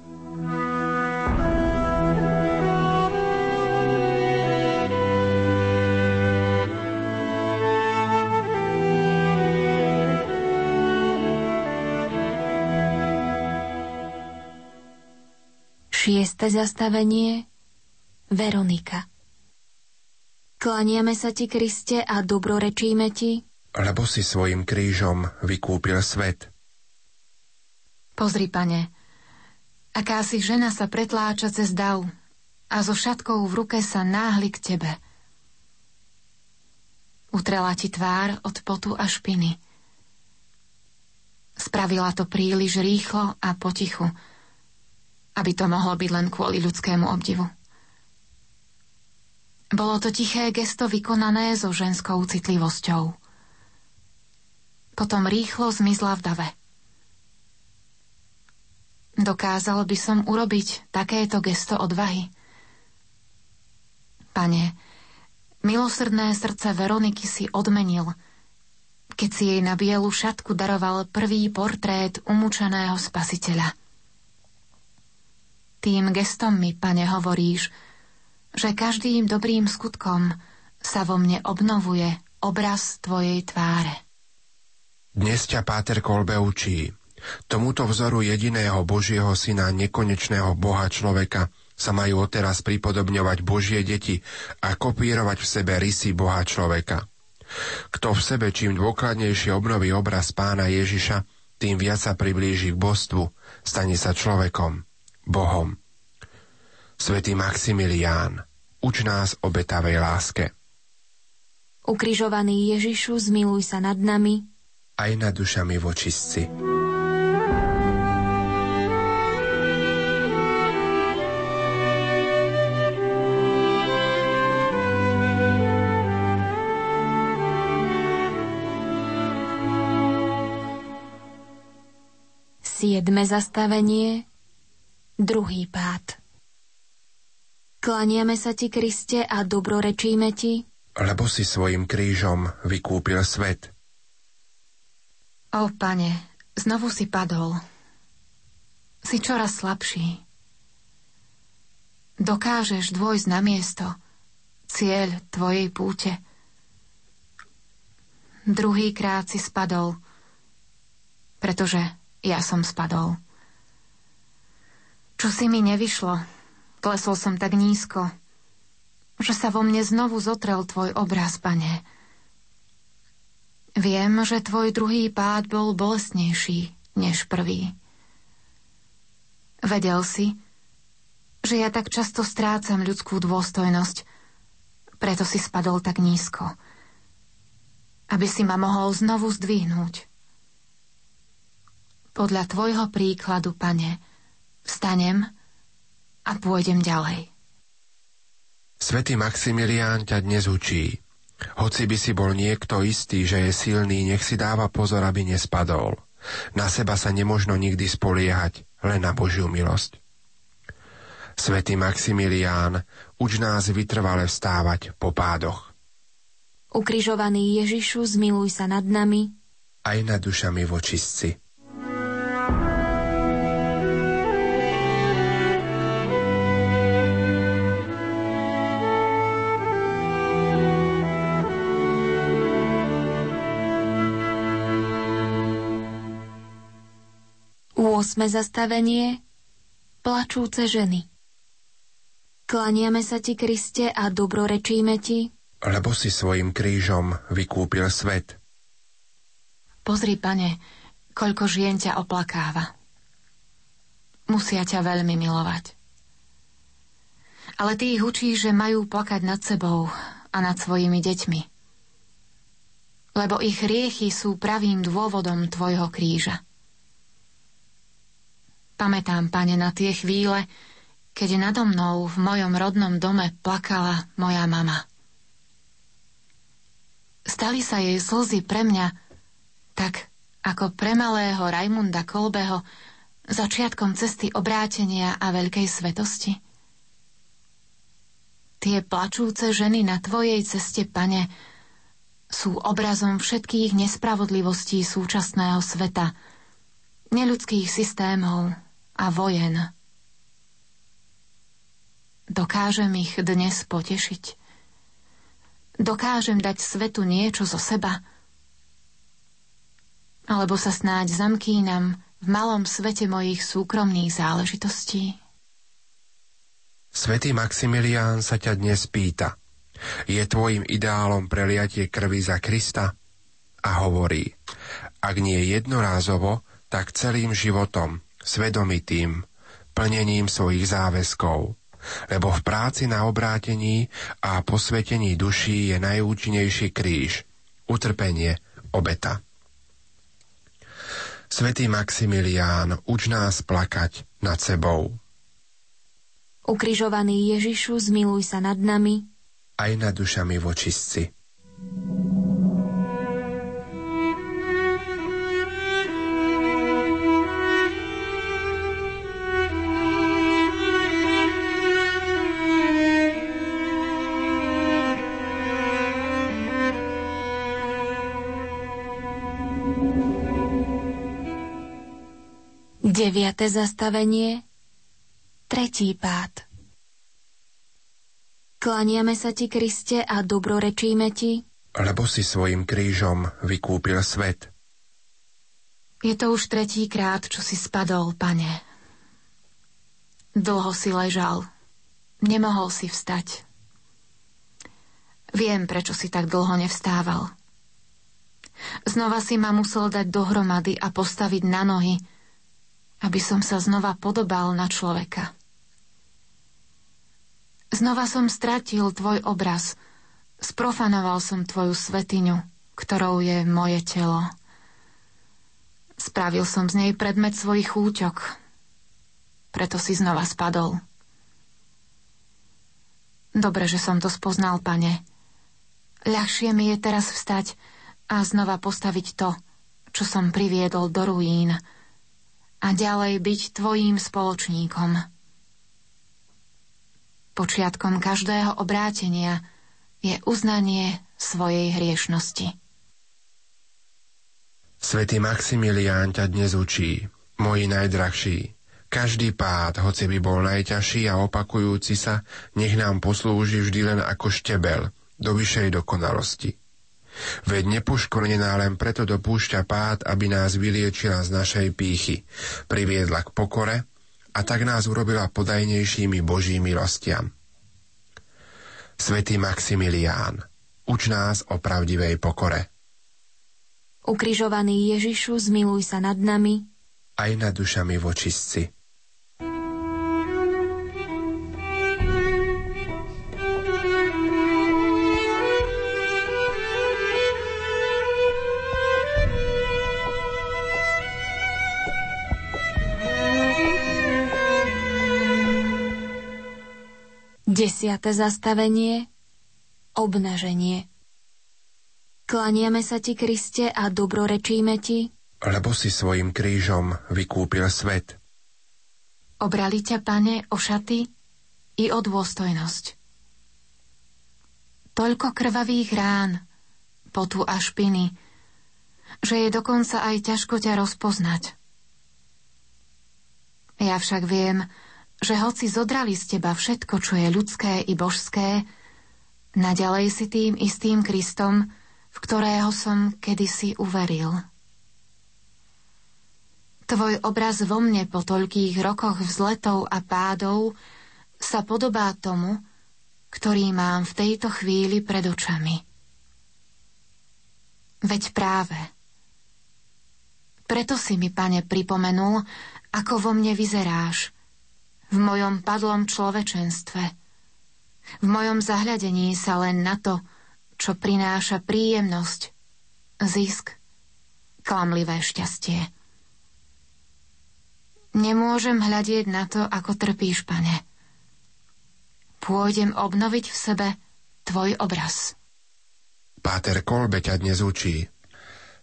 Šieste zastavenie – Veronika. Klaniame sa ti, Kriste, a dobrorečíme ti, lebo si svojim krížom vykúpil svet. Pozri, Pane, akási žena sa pretláča cez dav a so šatkou v ruke sa náhli k tebe. Utrela ti tvár od potu a špiny. Spravila to príliš rýchlo a potichu, aby to mohlo byť len kvôli ľudskému obdivu. Bolo to tiché gesto vykonané so ženskou citlivosťou. Potom rýchlo zmizla v dave. Dokázal by som urobiť takéto gesto odvahy? Pane, milosrdné srdce Veroniky si odmenil, keď si jej na bielu šatku daroval prvý portrét umúčaného spasiteľa. Tým gestom mi, Pane, hovoríš, že každým dobrým skutkom sa vo mne obnovuje obraz Tvojej tváre. Dnes ťa Páter Kolbe učí. Tomuto vzoru jediného Božieho syna, nekonečného Boha človeka, sa majú odteraz pripodobňovať Božie deti a kopírovať v sebe rysy Boha človeka. Kto v sebe čím dôkladnejšie obnoví obraz Pána Ježiša, tým viac sa priblíži k božstvu, stane sa človekom, Bohom. Svätý Maximilián, uč nás obetavej láske. Ukrižovaný Ježišu, zmiluj sa nad nami aj nad dušami vočistci. Siedme zastavenie, druhý pád. Klaniame sa Ti, Kriste, a dobrorečíme Ti, lebo si svojim krížom vykúpil svet. O Pane, znovu si padol. Si čoraz slabší. Dokážeš dôjsť na miesto, cieľ Tvojej púte. Druhýkrát si spadol, pretože ja som spadol. Čo si mi nevyšlo, klesol som tak nízko, že sa vo mne znovu zotrel Tvoj obraz, Pane. Viem, že Tvoj druhý pád bol bolestnejší než prvý. Vedel si, že ja tak často strácam ľudskú dôstojnosť, preto si spadol tak nízko, aby si ma mohol znovu zdvihnúť. Podľa Tvojho príkladu, Pane, vstanem a pôjdem ďalej. Svätý Maximilián ťa dnes učí. Hoci by si bol niekto istý, že je silný, nech si dáva pozor, aby nespadol. Na seba sa nemožno nikdy spoliehať, len na Božiu milosť. Svätý Maximilián, uč nás vytrvale vstávať po pádoch. Ukrižovaný Ježišu, zmiluj sa nad nami aj nad dušami vočistci. Osme zastavenie, plačúce ženy. Klaniame sa Ti, Kriste, a dobrorečíme Ti, lebo si svojim krížom vykúpil svet. Pozri, Pane, koľko žien ťa oplakáva. Musia ťa veľmi milovať. Ale Ty ich učíš, že majú plakať nad sebou a nad svojimi deťmi. Lebo ich hriechy sú pravým dôvodom Tvojho kríža. Pamätám, Pane, na tie chvíle, keď nado mnou v mojom rodnom dome plakala moja mama. Stali sa jej slzy pre mňa tak, ako pre malého Rajmunda Kolbeho začiatkom cesty obrátenia a veľkej svetosti. Tie plačúce ženy na Tvojej ceste, Pane, sú obrazom všetkých nespravodlivostí súčasného sveta, neľudských systémov a vojen. Dokážem ich dnes potešiť. Dokážem dať svetu niečo zo seba. Alebo sa snáď zamkínam v malom svete mojich súkromných záležitostí. Svätý Maximilián sa ťa dnes pýta. Je tvojim ideálom preliatie krvi za Krista? A hovorí, ak nie jednorázovo, tak celým životom, svedomitým, plnením svojich záväzkov. Lebo v práci na obrátení a posvetení duší je najúčinnejší kríž, utrpenie, obeta. Svätý Maximilián, uč nás plakať nad sebou. Ukrižovaný Ježišu, zmiluj sa nad nami aj nad dušami vočistci. Deviate zastavenie, tretí pád. Klaniame sa ti, Kriste, a dobrorečíme ti, lebo si svojim krížom vykúpil svet. Je to už tretíkrát, čo si spadol, Pane. Dlho si ležal. Nemohol si vstať. Viem, prečo si tak dlho nevstával. Znova si ma musel dať dohromady a postaviť na nohy, aby som sa znova podobal na človeka. Znova som stratil tvoj obraz. Sprofanoval som tvoju svetiňu, ktorou je moje telo. Spravil som z nej predmet svojich úťok. Preto si znova spadol. Dobre, že som to spoznal, Pane. Ľahšie mi je teraz vstať a znova postaviť to, čo som priviedol do ruín, a ďalej byť tvojím spoločníkom. Počiatkom každého obrátenia je uznanie svojej hriešnosti. Svätý Maximilián ťa dnes učí, moji najdrahší. Každý pád, hoci by bol najťažší a opakujúci sa, nech nám poslúži vždy len ako štebel do vyššej dokonalosti. Veď nepoškvrnená len preto dopúšťa pád, aby nás vyliečila z našej pýchy, priviedla k pokore a tak nás urobila podajnejšími Božími milostiam. Svätý Maximilián, uč nás o pravdivej pokore. Ukrižovaný Ježišu, zmiluj sa nad nami aj nad dušami vočistci. Desiate zastavenie, obnaženie. Klaniame sa ti, Kriste, a dobrorečíme ti, lebo si svojim krížom vykúpil svet. Obrali ťa, Pane, o šaty i o dôstojnosť. Toľko krvavých rán, potu a špiny, že je dokonca aj ťažko ťa rozpoznať. Ja však viem, že hoci zodrali z teba všetko, čo je ľudské i božské, naďalej si tým istým Kristom, v ktorého som kedysi uveril. Tvoj obraz vo mne po toľkých rokoch vzletov a pádov sa podobá tomu, ktorý mám v tejto chvíli pred očami. Veď práve. Preto si mi, Pane, pripomenul, ako vo mne vyzeráš, v mojom padlom človečenstve, v mojom zahľadení sa len na to, čo prináša príjemnosť, zisk, klamlivé šťastie. Nemôžem hľadieť na to, ako trpíš, Pane. Pôjdem obnoviť v sebe tvoj obraz. Páter Kolbe ťa dnes učí.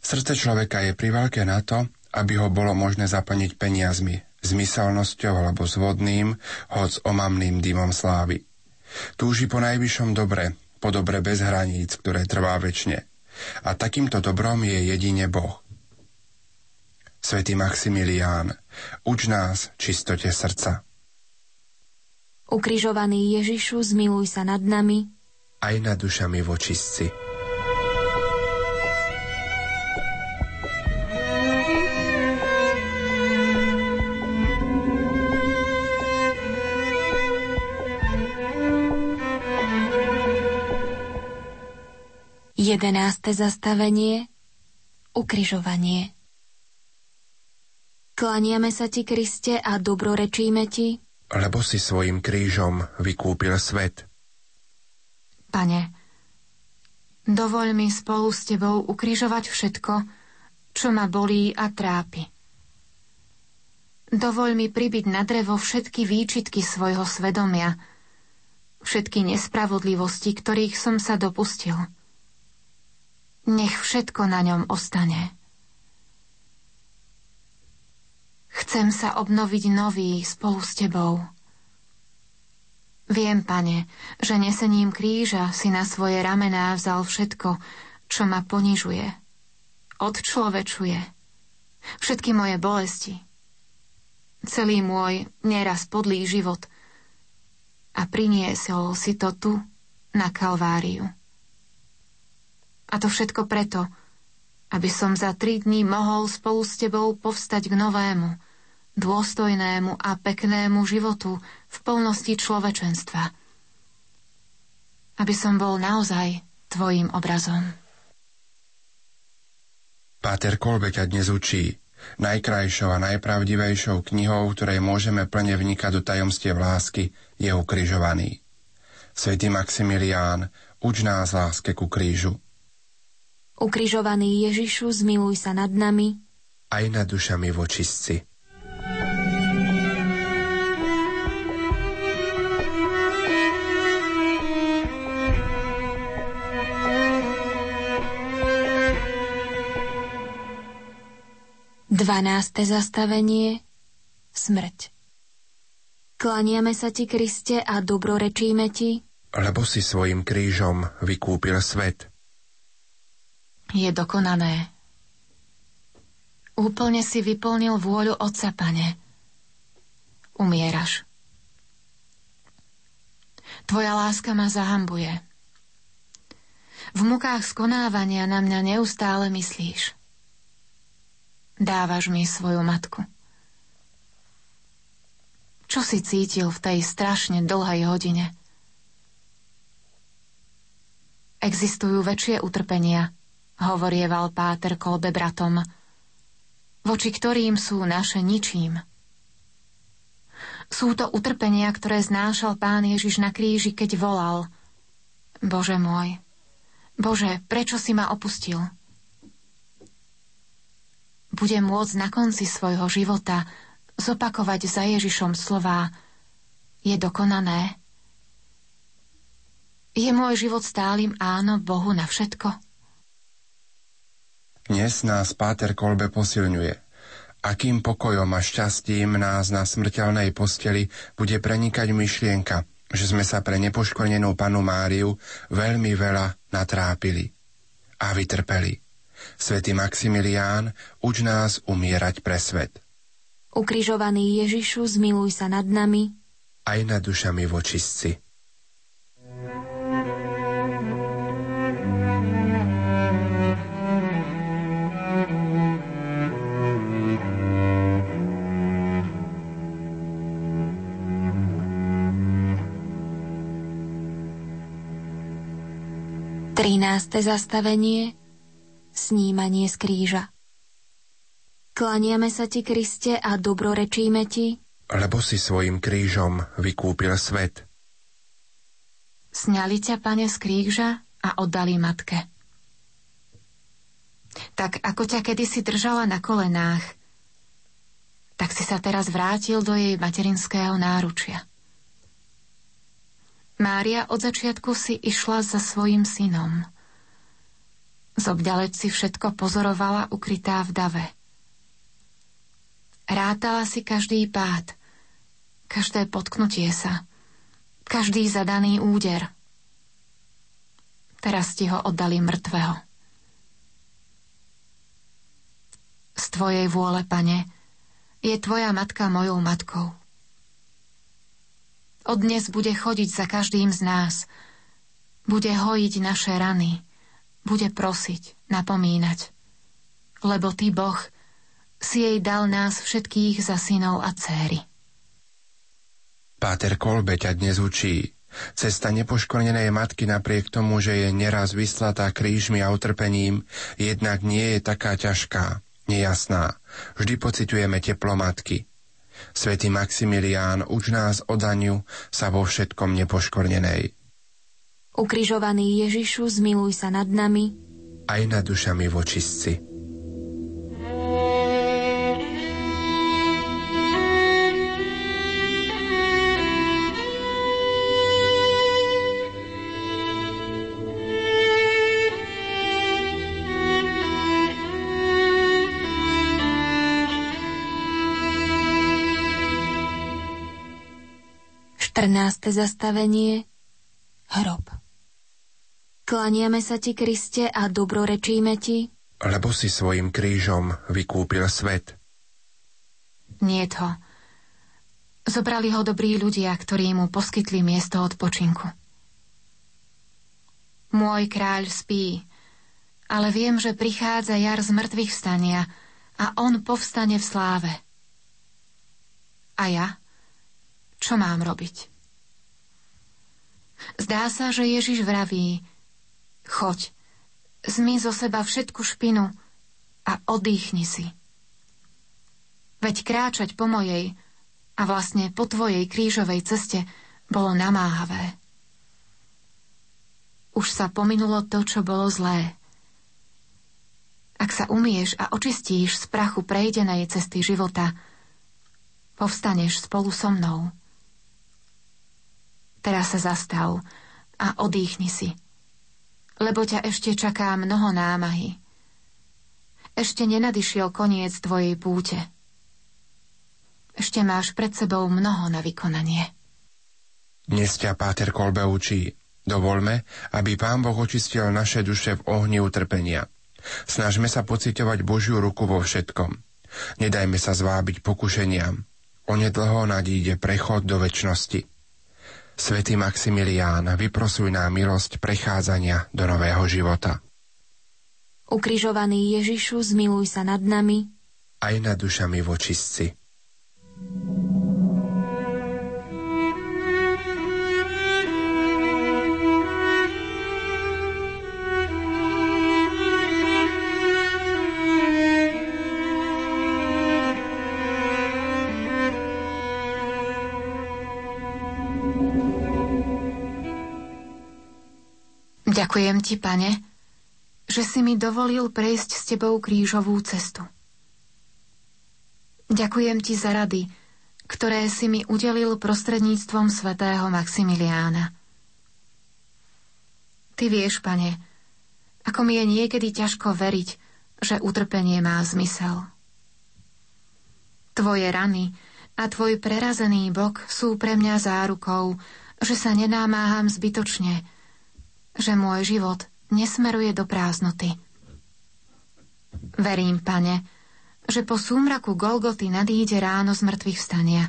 Srdce človeka je priveľké na to, aby ho bolo možné zaplniť peniazmi, zmyselnosťou alebo zvodným, hoc omamným dymom slávy. Túži po najvyššom dobre, po dobre bez hraníc, ktoré trvá večne. A takýmto dobrom je jedine Boh. Svätý Maximilián, uč nás čistote srdca. Ukrižovaný Ježišu, zmiluj sa nad nami aj nad dušami vočistci. Jedenáste zastavenie, ukrižovanie. Klaniame sa ti, Kriste, a dobrorečíme ti, lebo si svojim krížom vykúpil svet. Pane, dovoľ mi spolu s tebou ukrižovať všetko, čo ma bolí a trápi. Dovoľ mi pribiť na drevo všetky výčitky svojho svedomia, všetky nespravodlivosti, ktorých som sa dopustil. Nech všetko na ňom ostane. Chcem sa obnoviť nový spolu s tebou. Viem, Pane, že nesením kríža si na svoje ramená vzal všetko, čo ma ponižuje, odčlovečuje, všetky moje bolesti, celý môj neraz podlý život a priniesol si to tu, na Kalváriu. A to všetko preto, aby som za 3 dní mohol spolu s tebou povstať k novému, dôstojnému a peknému životu v plnosti človečenstva. Aby som bol naozaj tvojím obrazom. Páter Kolbe ťa dnes učí najkrajšou a najpravdivejšou knihou, ktorej môžeme plne vnikať do tajomstiev lásky, je Ukrižovaný. Svätý Maximilián, uč nás láske ku krížu. Ukrižovaný Ježišu, zmiluj sa nad nami aj nad dušami vočistci. Dvanáste zastavenie Smrť. Klaniame sa ti, Kriste, a dobrorečíme ti, lebo si svojim krížom vykúpil svet. Je dokonané. Úplne si vyplnil vôľu Otca, Pane. Umieraš. Tvoja láska ma zahambuje. V mukách skonávania na mňa neustále myslíš. Dávaš mi svoju matku. Čo si cítil v tej strašne dlhej hodine? Existujú väčšie utrpenia, hovorieval páter Kolbe bratom, voči ktorým sú naše ničím. Sú to utrpenia, ktoré znášal Pán Ježiš na kríži, keď volal: Bože môj, Bože, prečo si ma opustil? Budem môcť na konci svojho života zopakovať za Ježišom slová: Je dokonané. Je môj život stálym áno Bohu na všetko? Dnes nás páter Kolbe posilňuje. Akým pokojom a šťastím nás na smrteľnej posteli bude prenikať myšlienka, že sme sa pre nepoškvrnenú Pannu Máriu veľmi veľa natrápili a vytrpeli. Svätý Maximilián, uč nás umierať pre svet. Ukrižovaný Ježišu, zmiluj sa nad nami aj nad dušami vočistci. Trináste zastavenie Snímanie z kríža. Klaniame sa ti, Kriste, a dobrorečíme ti, lebo si svojim krížom vykúpil svet. Sňali ťa, Pane, z kríža a oddali matke. Tak ako ťa kedysi držala na kolenách, tak si sa teraz vrátil do jej materinského náručia. Mária od začiatku si išla za svojim synom. Zobďaleč si všetko pozorovala ukrytá v dave. Rátala si každý pád, každé potknutie sa, každý zadaný úder. Teraz ti ho oddali mŕtvého. Z tvojej vôle, Pane, je tvoja matka mojou matkou. Od dnes bude chodiť za každým z nás, bude hojiť naše rany, bude prosiť, napomínať. Lebo ty, Boh, si jej dal nás všetkých za synov a dcéry. Páter Kolbe ťa dnes učí. Cesta nepoškvrnenej matky napriek tomu, že je neraz vyslatá krížmi a utrpením, jednak nie je taká ťažká, nejasná. Vždy pociťujeme teplo matky. Svätý Maximilián, uč nás oddaniu sa vo všetkom nepoškvrnenej. Ukrižovaný Ježišu, zmiluj sa nad nami aj nad dušami vočistci. Štrnáste zastavenie Hrob. Klaniame sa ti, Kriste, a dobrorečíme ti, lebo si svojim krížom vykúpil svet. Niet ho, Zobrali ho dobrí ľudia, ktorí mu poskytli miesto odpočinku. Môj kráľ spí, ale viem, že prichádza jar z mŕtvych vstania a on povstane v sláve. A ja? Čo mám robiť? Zdá sa, že Ježiš vraví: choď, zmyj zo seba všetku špinu a odýchni si. Veď kráčať po mojej a vlastne po tvojej krížovej ceste bolo namáhavé. Už sa pominulo to, čo bolo zlé. Ak sa umieš a očistíš z prachu prejdenej cesty života, povstaneš spolu so mnou. Teraz sa zastav a odýchni si, lebo ťa ešte čaká mnoho námahy. Ešte nenadišiel koniec tvojej púte. Ešte máš pred sebou mnoho na vykonanie. Dnes ťa Páter Kolbe učí: dovolme, aby Pán Boh očistil naše duše v ohni utrpenia. Snažme sa pociťovať Božiu ruku vo všetkom. Nedajme sa zvábiť pokušeniam. Onedlho nadíde prechod do večnosti. Svätý Maximilián, vyprosuj nám milosť prechádzania do nového života. Ukrižovaný Ježišu, zmiluj sa nad nami aj nad dušami v očistci. Ďakujem ti, Pane, že si mi dovolil prejsť s tebou krížovú cestu. Ďakujem ti za rady, ktoré si mi udelil prostredníctvom svätého Maximiliána. Ty vieš, Pane, ako mi je niekedy ťažko veriť, že utrpenie má zmysel. Tvoje rany a tvoj prerazený bok sú pre mňa zárukou, že sa nenámáham zbytočne, že môj život nesmeruje do prázdnoty. Verím, Pane, že po súmraku Golgoty nadíde ráno z mŕtvych vstania.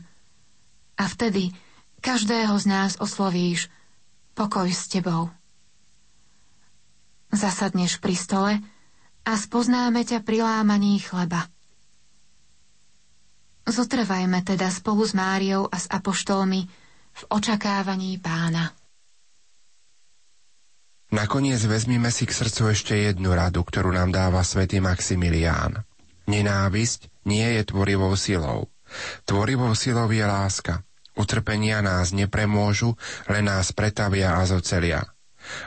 A vtedy každého z nás oslovíš: pokoj s tebou. Zasadneš pri stole a spoznáme ťa pri lámaní chleba. Zotrvajme teda spolu s Máriou a s apoštolmi v očakávaní Pána. Nakoniec vezmime si k srdcu ešte jednu radu, ktorú nám dáva svätý Maximilián. Nenávisť nie je tvorivou silou. Tvorivou silou je láska. Utrpenia nás nepremôžu, len nás pretavia a zocelia.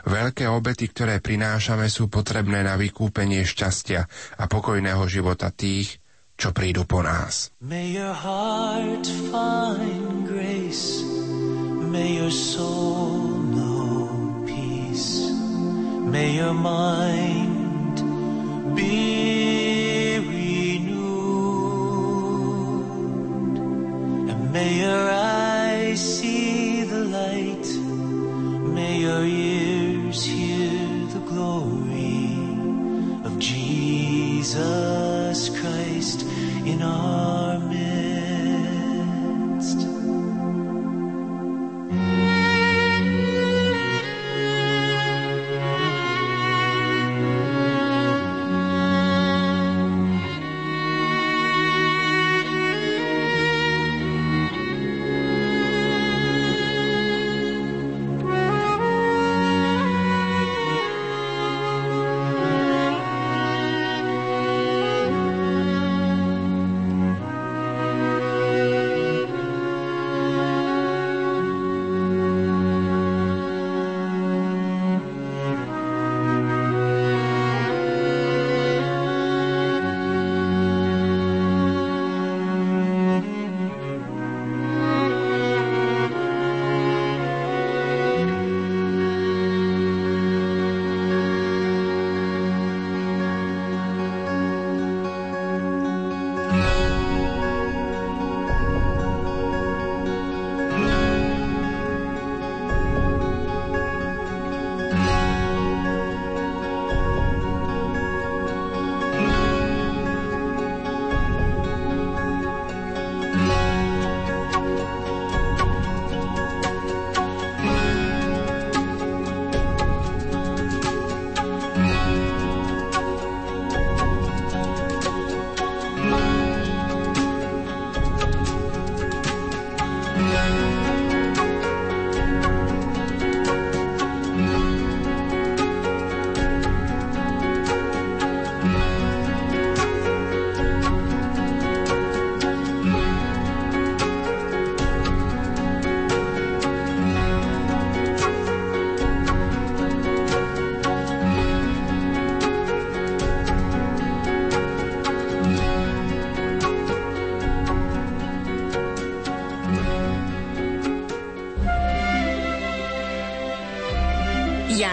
Veľké obety, ktoré prinášame, sú potrebné na vykúpenie šťastia a pokojného života tých, čo prídu po nás. May your heart find grace, may your soul know peace. May your mind be renewed, and may your eyes see the light, may your ears hear the glory of Jesus Christ in our midst.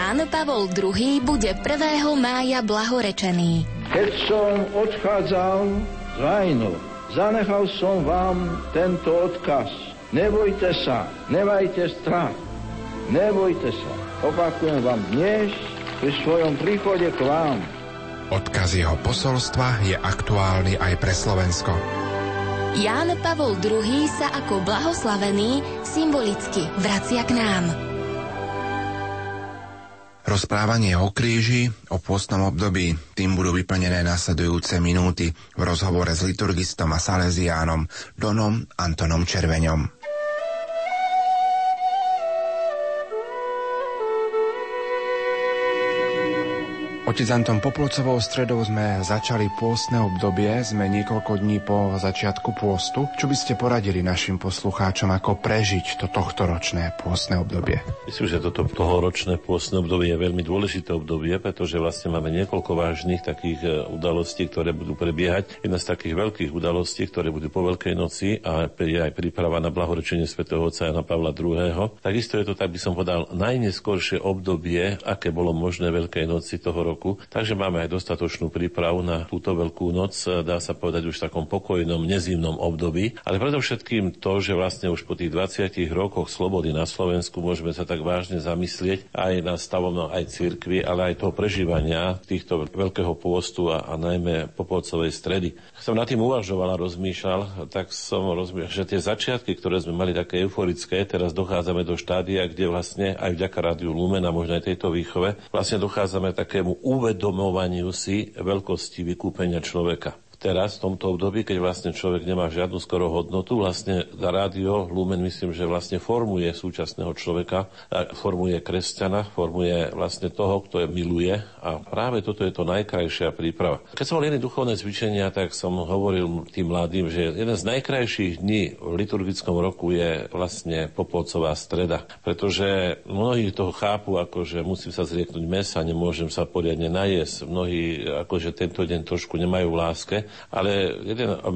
Pán Pavol II bude 1. mája blahorečený. Keď som odchádzal z Vajnu, zanechal som vám tento odkaz. Nebojte sa, nemajte strach, nebojte sa. Opakujem vám dnes pri svojom príchode k vám. Odkaz jeho posolstva je aktuálny aj pre Slovensko. Ján Pavol II sa ako blahoslavený symbolicky vracia k nám. Rozprávanie o kríži, o pôstnom období, tým budú vyplnené nasledujúce minúty v rozhovore s liturgistom a saleziánom Donom Antonom Červeňom. Otec Anton, Poplovcovou stredou sme začali pôstne obdobie, sme niekoľko dní po začiatku pôstu. Čo by ste poradili našim poslucháčom, ako prežiť to tohtoročné pôstne obdobie? Myslím, že toto tohoročné pôstne obdobie je veľmi dôležité obdobie, pretože vlastne máme niekoľko vážnych takých udalostí, ktoré budú prebiehať. Jedna z takých veľkých udalostí, ktoré budú po Veľkej noci a je aj príprava na blahorečenie svätého otca Jana Pavla II. Takisto je to, tak by som podal, najneskoršie obdobie, aké bolo možné Veľkej noci toho roku. Takže máme aj dostatočnú prípravu na túto veľkú noc, dá sa povedať už v takom pokojnom, nezimnom období. Ale predovšetkým to, že vlastne už po tých 20 rokoch slobody na Slovensku môžeme sa tak vážne zamyslieť aj na stavom aj cirkvi, ale aj toho prežívania týchto veľkého pôstu a najmä Poplovcovej stredy. Som nad tým uvažoval a rozmýšľal, tak som rozmýšľal, že tie začiatky, ktoré sme mali také euforické, teraz dochádzame do štádia, kde vlastne aj vďaka Radiu Lumen a možno aj tejto výchove vlastne dochádzame takému uvedomovaniu si veľkosti vykúpenia človeka. Teraz, v tomto období, keď vlastne človek nemá žiadnu skoro hodnotu, vlastne Rádio Lumen, myslím, že vlastne formuje súčasného človeka, formuje kresťana, formuje vlastne toho, kto je miluje, a práve toto je to najkrajšia príprava. Keď som mal iné duchovné cvičenia, tak som hovoril tým mladým, že jeden z najkrajších dní v liturgickom roku je vlastne Poplovcová streda, pretože mnohí toho chápu, akože musím sa zrieknúť mesa, nemôžem sa poriadne najesť. Mnohí akože tento deň trošku nemajú v láske. Ale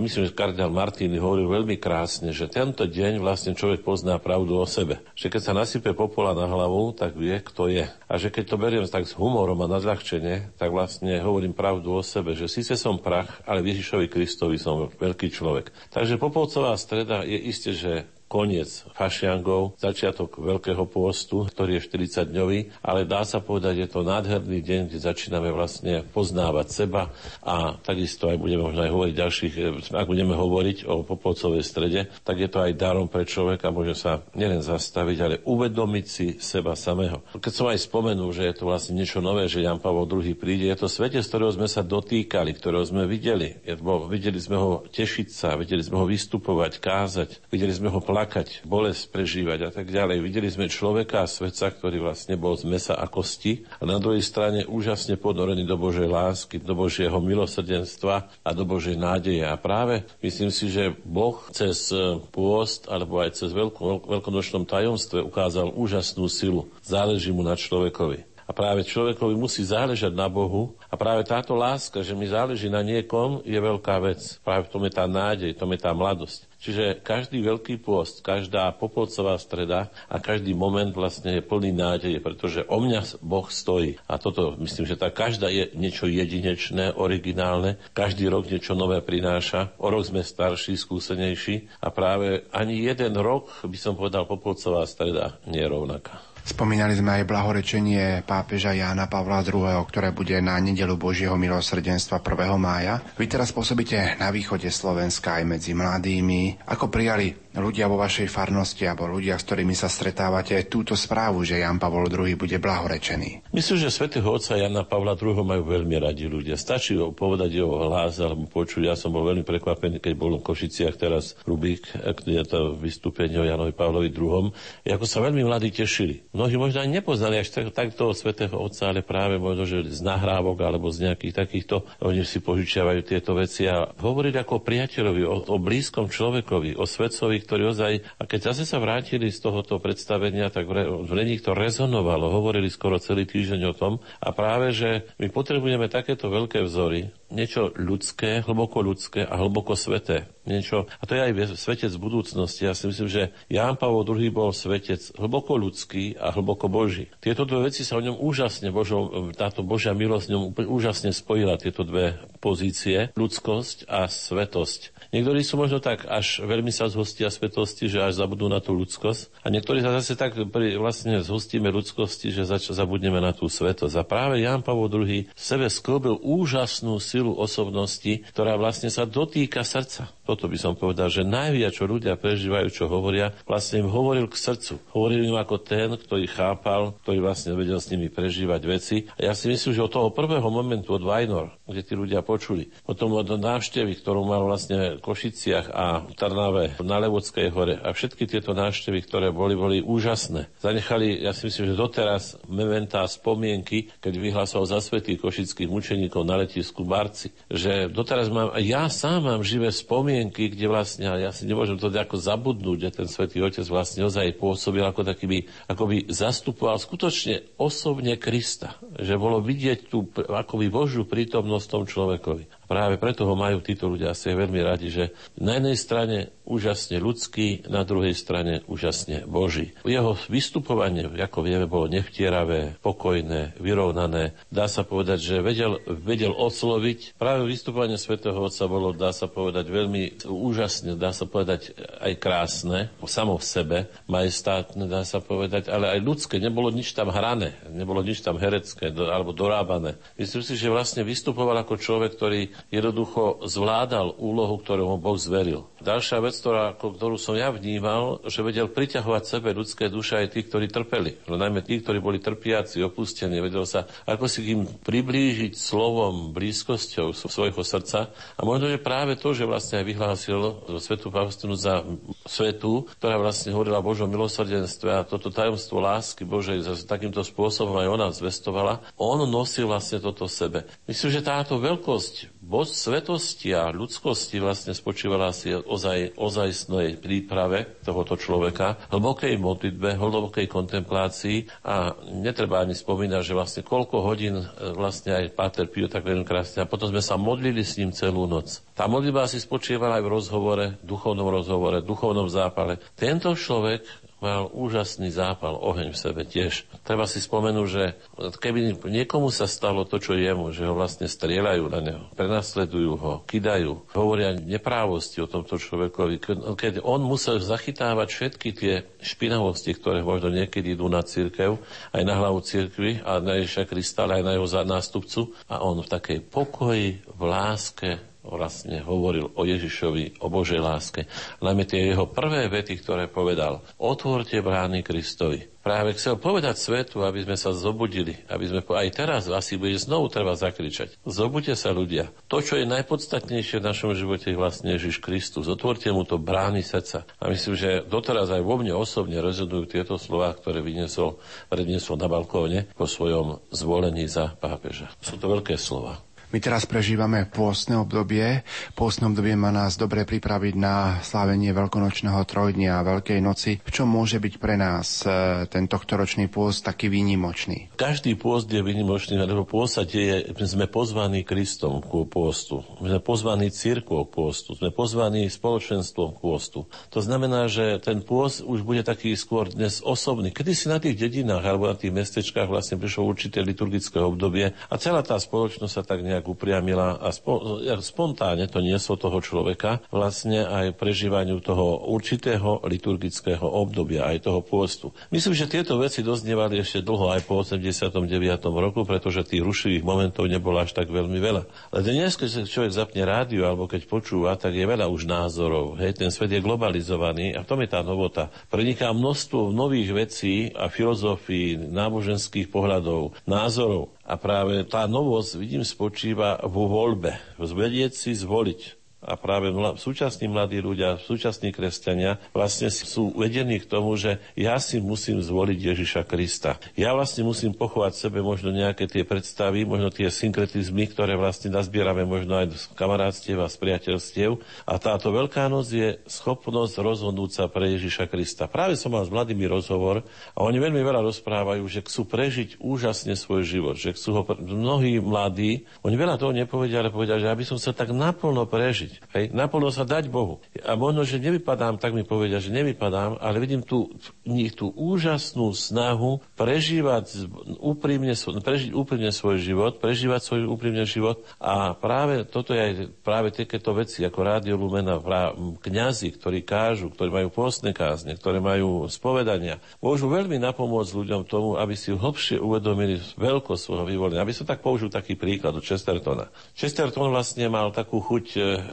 myslím, že kardinál Martín hovoril veľmi krásne, že tento deň vlastne človek pozná pravdu o sebe. Že keď sa nasype popola na hlavu, tak vie, kto je. A že keď to beriem tak s humorom a nadľahčenie, tak vlastne hovorím pravdu o sebe, že síce som prach, ale Ježišovi Kristovi som veľký človek. Takže Poplovcová streda je isté, že koniec fašiangov, začiatok Veľkého pôstu, ktorý je 40-dňový, ale dá sa povedať, je to nádherný deň, kde začíname vlastne poznávať seba a takisto aj budeme možno aj hovoriť ďalších, ak budeme hovoriť o Poplovcovej strede, tak je to aj darom pre človeka, môže sa nielen zastaviť, ale uvedomiť si seba samého. Keď som aj spomenul, že je to vlastne niečo nové, že Ján Pavol II príde, je to svete, z ktorého sme sa dotýkali, ktorého sme videli. Videli sme ho tešiť sa, videli sme ho vystupovať, kázať, videli sme ho plakať, bolesť prežívať a tak ďalej. Videli sme človeka a svetca, ktorý vlastne bol z mesa a kosti a na druhej strane úžasne ponorený do Božej lásky, do Božieho milosrdenstva a do Božej nádeje. A práve myslím si, že Boh cez pôst alebo aj cez veľkonočnom tajomstve ukázal úžasnú silu. Záleží mu na človekovi. A práve človekovi musí záležať na Bohu a práve táto láska, že mi záleží na niekom, je veľká vec. Práve v tom je tá nádej, v tom je tá mladosť. Čiže každý veľký pôst, každá Poplovcová streda a každý moment vlastne je plný nádeje, pretože o mňa Boh stojí. A toto, myslím, že tá každá je niečo jedinečné, originálne. Každý rok niečo nové prináša. O rok sme starší, skúsenejší. A práve ani jeden rok, by som povedal, Poplovcová streda nie je rovnaká. Spomínali sme aj blahorečenie pápeža Jána Pavla II, ktoré bude na nedeľu Božieho milosrdenstva 1. mája. Vy teraz pôsobíte na východe Slovenska aj medzi mladými. Ako prijali ľudia vo vašej farnosti alebo ľudia, s ktorými sa stretávate, túto správu, že Ján Pavol II bude blahorečený? Myslím, že svätého otca Jana Pavla II majú veľmi radi ľudia. Stačí ho povedať jeho hlas alebo počuť. Ja som bol veľmi prekvapený, keď bol v Košiciach teraz Rubík, kde je to vystúpenie o Janovi Pavlovi II. Ako sa veľmi mladí tešili. Mnohí možno ani nepoznali až tak toho svätého otca, ale práve možno, že z nahrávok alebo z nejakých takýchto, oni si požičiavajú tieto veci a hovorili ako priateľovi, o blízkom človekovi, o svetcovi, ktorý ozaj, a keď zase sa vrátili z tohoto predstavenia, tak v nich to rezonovalo, hovorili skoro celý týždeň o tom a práve, že my potrebujeme takéto veľké vzory, niečo ľudské, hlboko ľudské a hlboko sveté. niečo. A to je aj svetec budúcnosti. Ja si myslím, že Ján Pavol II bol svetec hlboko ľudský a hlboko boží. Tieto dve veci sa o ňom úžasne, táto božia milosť ňom úžasne spojila, tieto dve pozície, ľudskosť a svetosť. Niektorí sú možno tak až veľmi sa zhostia svetosti, že až zabudnú na tú ľudskosť. A niektorí sa zase tak vlastne zhostíme ľudskosti, že zabudneme na tú svetosť. A práve Ján Pavol II v sebe sklbil úžasnú silu osobnosti, ktorá vlastne sa dotýka srdca. Toto by som povedal, že najviac, čo ľudia prežívajú, čo hovoria, vlastne im hovoril k srdcu. Hovoril im ako ten, kto ich chápal, ktorý vlastne vedel s nimi prežívať veci. A ja si myslím, že od toho prvého momentu, od Vajnor, kde tí ľudia počuli, potom od návštevy, ktorú mal vlastne v Košiciach a v Trnave, na Levockej hore, a všetky tieto návštevy, ktoré boli úžasné. Zanechali, ja si myslím, že doteraz mementá, spomienky, keď vyhlasoval za svätých košických mučeníkov na letisku Barci, že doteraz ja sám mám živé spomienky, kde vlastne, ja si nemôžem to nejako zabudnúť, že ten svätý Otec vlastne ozaj pôsobil ako taký, akoby zastupoval skutočne osobne Krista, že bolo vidieť tú akoby Božiu prítomnosť tom človekovi. Práve preto ho majú títo ľudia asi veľmi radi, že na jednej strane úžasne ľudský, na druhej strane úžasne Boží. Jeho vystupovanie, ako vieme, bolo nevtieravé, pokojné, vyrovnané. Dá sa povedať, že vedel osloviť. Práve vystupovanie svätého Otca bolo, dá sa povedať, veľmi úžasne, dá sa povedať aj krásne, samo v sebe, majestátne, dá sa povedať, ale aj ľudské. Nebolo nič tam hrané, nebolo nič tam herecké alebo dorábané. Myslím si, že vlastne vystupoval ako človek, ktorý jednoducho zvládal úlohu, ktorú mu Boh zveril. Ďalšia vec, ktorú som ja vnímal, že vedel priťahovať sebe ľudské duše aj tí, ktorí trpeli. No najmä tí, ktorí boli trpiaci, opustení. Vedel sa, ako si im priblížiť slovom, blízkosťou svojho srdca. A možno, že práve to, že vlastne aj vyhlásil svätú Faustinu za svetu, ktorá vlastne hovorila o Božom milosrdenstve a toto tajomstvo lásky Božej takýmto spôsobom aj ona zvestovala. On nosil vlastne toto sebe. Myslím, že táto veľkosť Boh svetosti a ľudskosti vlastne spočívala si ozajstnej príprave tohoto človeka, hlbokej modlitbe, hlbokej kontemplácii a netreba ani spomínať, že vlastne koľko hodín vlastne aj Páter Pio tak veľmi krásne a potom sme sa modlili s ním celú noc. Tá modlitba si spočívala aj v rozhovore, duchovnom zápale. Tento človek mal úžasný zápal, oheň v sebe tiež. Treba si spomenúť, že keby niekomu sa stalo to, čo jemu, že ho vlastne strieľajú na neho, prenasledujú ho, kidajú, hovoria neprávosti o tomto človekovi, keď on musel zachytávať všetky tie špinavosti, ktoré možno niekedy idú na cirkev, aj na hlavu cirkvi a na Ježiša Krista, aj na jeho nástupcu, a on v takej pokoji, v láske vlastne hovoril o Ježišovi, o Božej láske. Najmä tie jeho prvé vety, ktoré povedal, otvorte brány Kristovi. Práve chcel povedať svetu, aby sme sa zobudili, aby sme aj teraz asi bude znovu treba zakričať. Zobuďte sa ľudia. To, čo je najpodstatnejšie v našom živote, je vlastne Ježiš Kristus. Otvorte mu to brány srdca. A myslím, že doteraz aj vo mne osobne rezonujú tieto slová, ktoré predniesol na balkóne po svojom zvolení za pápeža. Sú to veľké slová. My teraz prežívame pôstne obdobie. Pôstne obdobie má nás dobre pripraviť na slávenie veľkonočného trojdňa a Veľkej noci. V čom môže byť pre nás ten tohtoročný pôst taký výnimočný? Každý pôst je výnimočný, lebo pôst sa deje, sme pozvaní Kristom ku pôstu. Sme pozvaní cirkvou k pôstu. Sme pozvaní spoločenstvom k pôstu. To znamená, že ten pôst už bude taký skôr dnes osobný. Kedy si na tých dedinách alebo na tých mestečkách vlastne prišlo určité liturgické obdobie a celá tá spoločnosť sa tak nejak upriamila a spontáne to nieslo toho človeka vlastne aj prežívaniu toho určitého liturgického obdobia, aj toho pôstu. Myslím, že tieto veci doznievali ešte dlho aj po 89. roku, pretože tých rušivých momentov nebolo až tak veľmi veľa. Ale dnes, keď človek zapne rádio alebo keď počúva, tak je veľa už názorov. Hej, ten svet je globalizovaný a v tom je tá novota. Preniká množstvo nových vecí a filozofií, náboženských pohľadov, názorov. A práve tá novosť, vidím, spočíva vo voľbe, vedieť si zvoliť. A práve súčasní mladí ľudia, súčasní kresťania vlastne sú vedení k tomu, že ja si musím zvoliť Ježiša Krista. Ja vlastne musím pochovať sebe možno nejaké tie predstavy, možno tie synkretizmy, ktoré vlastne nazbierame možno aj z kamarátstiev a z priateľstiev. A táto Veľká noc je schopnosť rozhodnúť sa pre Ježiša Krista. Práve som mal s mladými rozhovor a oni veľmi veľa rozprávajú, že chcú prežiť úžasne svoj život, že chcú ho mnohí mladí. Oni veľa toho nepovedia, ale povedia, že aby som sa tak naplno prežiť. urobiť. Hej? Naplno sa dať Bohu. A možno, že nevypadám, tak mi povedia, že nevypadám, ale vidím tú úžasnú snahu prežiť úprimne svoj život, prežívať svoj úprimne život. A práve toto je aj práve takéto veci, ako Rádio Lumen, kňazi, ktorí kážu, ktorí majú postné kázne, ktoré majú spovedania, môžu veľmi napomôcť ľuďom tomu, aby si hlbšie uvedomili veľkosť svojho vyvolenia. Aby som tak použil taký príklad od Chestertona. Chesterton vlastne mal takú chuť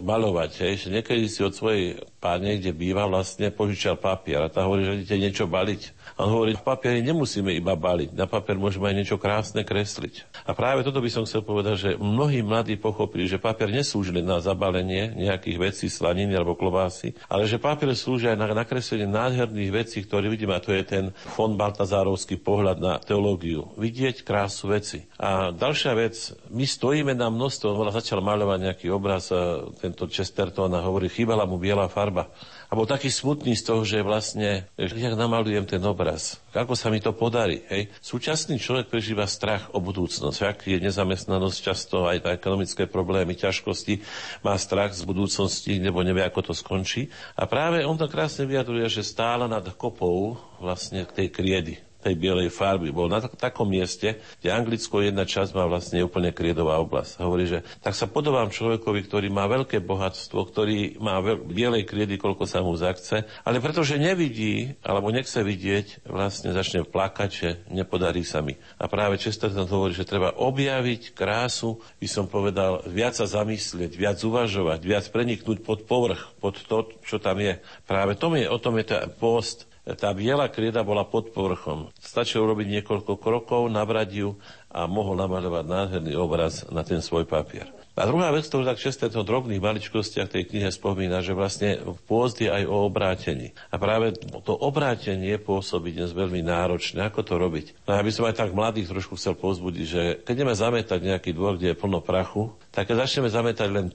malovať, že niekedy si od svojej párne, kde býva, vlastne požičal papier a tá hovorí, že idete niečo baliť. A on hovorí, v papieri nemusíme iba baliť, na papier môžeme aj niečo krásne kresliť. A práve toto by som chcel povedať, že mnohí mladí pochopili, že papier neslúži na zabalenie nejakých vecí, slaniny alebo klobásy, ale že papier slúži aj na nakreslenie nádherných vecí, ktoré vidíme, a to je ten von Baltazárovský pohľad na teológiu. Vidieť krásu veci. A ďalšia vec, my stojíme na množstvo, on začal maľovať nejaký obraz, tento Chesterton, a hovorí, chýbala mu biela farba. A bol taký smutný z toho, že vlastne, jak namalujem ten obraz, ako sa mi to podarí, hej. Súčasný človek prežíva strach o budúcnosť, ak je nezamestnanosť často, aj ekonomické problémy, ťažkosti, má strach z budúcnosti, nebo nevie, ako to skončí. A práve on to krásne vyjadruje, že stála nad kopou vlastne tej kriedy, tej bielej farby. Bol na takom mieste, kde Anglicko jedna časť má vlastne úplne kriedová oblasť. Hovorí, že tak sa podobám človekovi, ktorý má veľké bohatstvo, ktorý má bielej kriedy, koľko sa mu zachce, ale pretože nevidí, alebo nechce vidieť, vlastne začne plakať, že nepodarí sa mi. A práve Chesterton hovorí, že treba objaviť krásu, by som povedal, viac sa zamyslieť, viac uvažovať, viac preniknúť pod povrch, pod to, čo tam je. Práve o tom je tá post. Tá biela krieda bola pod povrchom. Stačilo robiť niekoľko krokov, nabrať ju a mohol namaľovať nádherný obraz na ten svoj papier. A druhá vec, ktorú tak často v drobných maličkostiach tej knihe spomína, že vlastne pôst je aj o obrátení. A práve to obrátenie pôsobí dnes veľmi náročné. Ako to robiť? No ja by som aj tak mladých trošku chcel povzbudiť, že keď ideme zametať nejaký dvor, kde je plno prachu, tak keď začneme zametať len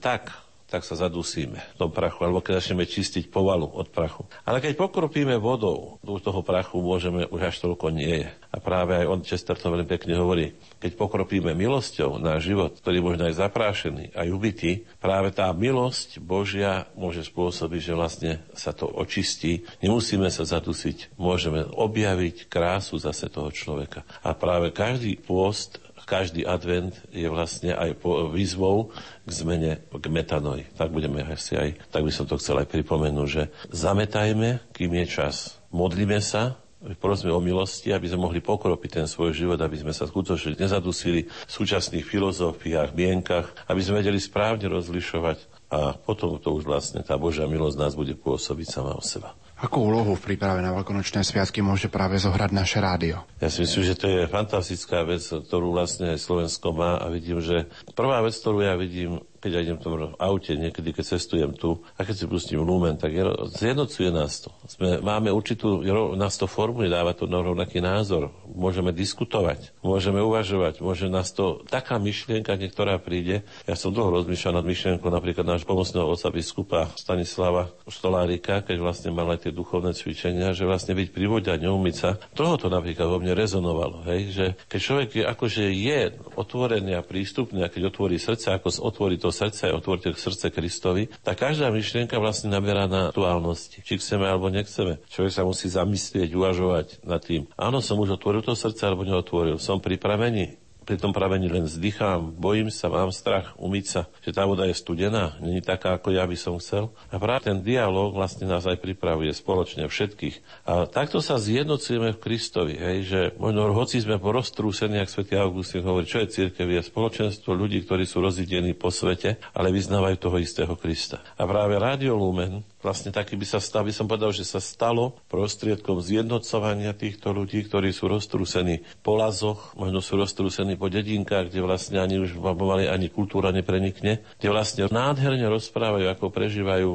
tak sa zadusíme v tom prachu, alebo keď začneme čistiť povalu od prachu. Ale keď pokropíme vodou, do toho prachu môžeme už až toľko nie je. A práve aj on, Chesterton, veľmi pekne hovorí, keď pokropíme milosťou náš život, ktorý je možno aj zaprášený, aj ubitý, práve tá milosť Božia môže spôsobiť, že vlastne sa to očistí. Nemusíme sa zadusiť, môžeme objaviť krásu zase toho človeka. A práve každý pôst, každý advent je vlastne aj výzvou k zmene, k metanoj. Tak by som to chcel aj pripomenúť, že zametajme, kým je čas. Modlíme sa, prosme o milosti, aby sme mohli pokropiť ten svoj život, aby sme sa skutočne nezadusili v súčasných filozofiách, mienkach, aby sme vedeli správne rozlišovať a potom to už vlastne tá Božia milosť nás bude pôsobiť sama o seba. Akú úlohu v príprave na veľkonočné sviatky môže práve zohrať naše rádio? Ja si myslím, že to je fantastická vec, ktorú vlastne Slovensko má, a vidím, že prvá vec, ktorú ja vidím, keď ja idem v aute, niekedy keď cestujem tu a keď si pustím Lumen, tak zjednocuje nás to. Máme určitú, nás to formuje, dáva to rovnaký názor. Môžeme diskutovať, môžeme uvažovať, môže nás to, taká myšlienka, ktorá príde. Ja som dlho rozmýšľal nad myšlienkou napríklad nášho pomocného otca biskupa Stanislava Stolárika, keď vlastne mal aj tie duchovné cvičenia, že vlastne byť pri vode a neumyť sa. Tohoto napríklad vo mne rezonovalo, hej, že keď človek je, akože je otvorený a prístupný, a keď otvorí srdce, ako otvorí to srdce, otvorte srdce Kristovi, tak každá myšlienka vlastne naberá na aktuálnosti. Či chceme alebo nechceme. Človek sa musí zamyslieť, uvažovať nad tým. Áno, som už otvoril to srdce alebo neotvoril. Som pripravený. Pri tom pravení len vzdychám, bojím sa, mám strach umyť sa, že tá voda je studená, nie je taká, ako ja by som chcel. A práve ten dialóg vlastne nás aj pripravuje spoločne všetkých. A takto sa zjednocujeme v Kristovi, hej, že možno hoci sme poroztrúsení, ako svätý Augustín hovorí, čo je cirkev, je spoločenstvo ľudí, ktorí sú rozidení po svete, ale vyznávajú toho istého Krista. A práve Rádio Lumen vlastne taký by som povedal, že sa stalo prostriedkom zjednocovania týchto ľudí, ktorí sú roztrúsení po lazoch, možno sú roztrúsení po dedinkách, kde vlastne ani už pomaly ani kultúra neprenikne, kde vlastne nádherne rozprávajú, ako prežívajú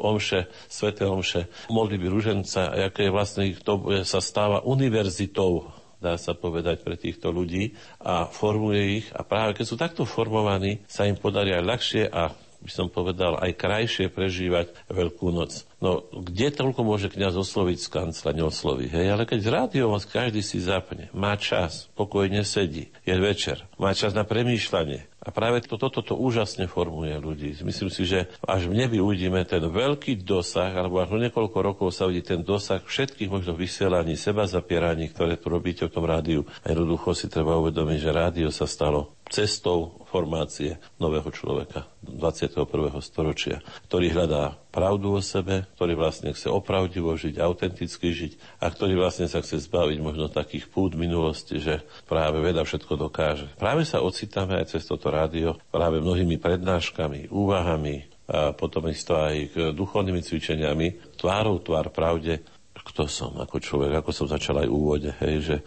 omše, sväté omše, modlitby ruženca, a aké vlastne to sa stáva univerzitou, dá sa povedať, pre týchto ľudí a formuje ich. A práve keď sú takto formovaní, sa im podarí aj ľahšie a by som povedal, aj krajšie prežívať Veľkú noc. No, kde toľko môže kňaz osloviť z kancla, neosloví, hej? Ale keď z rádiom každý si zapne, má čas, pokojne sedí, je večer, má čas na premýšľanie. A A práve toto úžasne formuje ľudí. Myslím si, že až v nebi uvidíme ten veľký dosah, alebo až niekoľko rokov sa uvidí ten dosah všetkých možno vysielaní, seba zapieraní, ktoré tu robíte o tom rádiu. A jednoducho si treba uvedomiť, že rádio sa stalo cestou formácie nového človeka 21. storočia, ktorý hľadá pravdu o sebe, ktorý vlastne chce opravdivo žiť, autenticky žiť a ktorý vlastne sa chce zbaviť možno takých pút minulosti, že práve veda všetko dokáže. Práve sa ocitáme aj cez toto rádio, práve mnohými prednáškami, úvahami a potom isto aj duchovnými cvičeniami, tvárou tvár pravde, kto som ako človek, ako som začal aj v úvode, že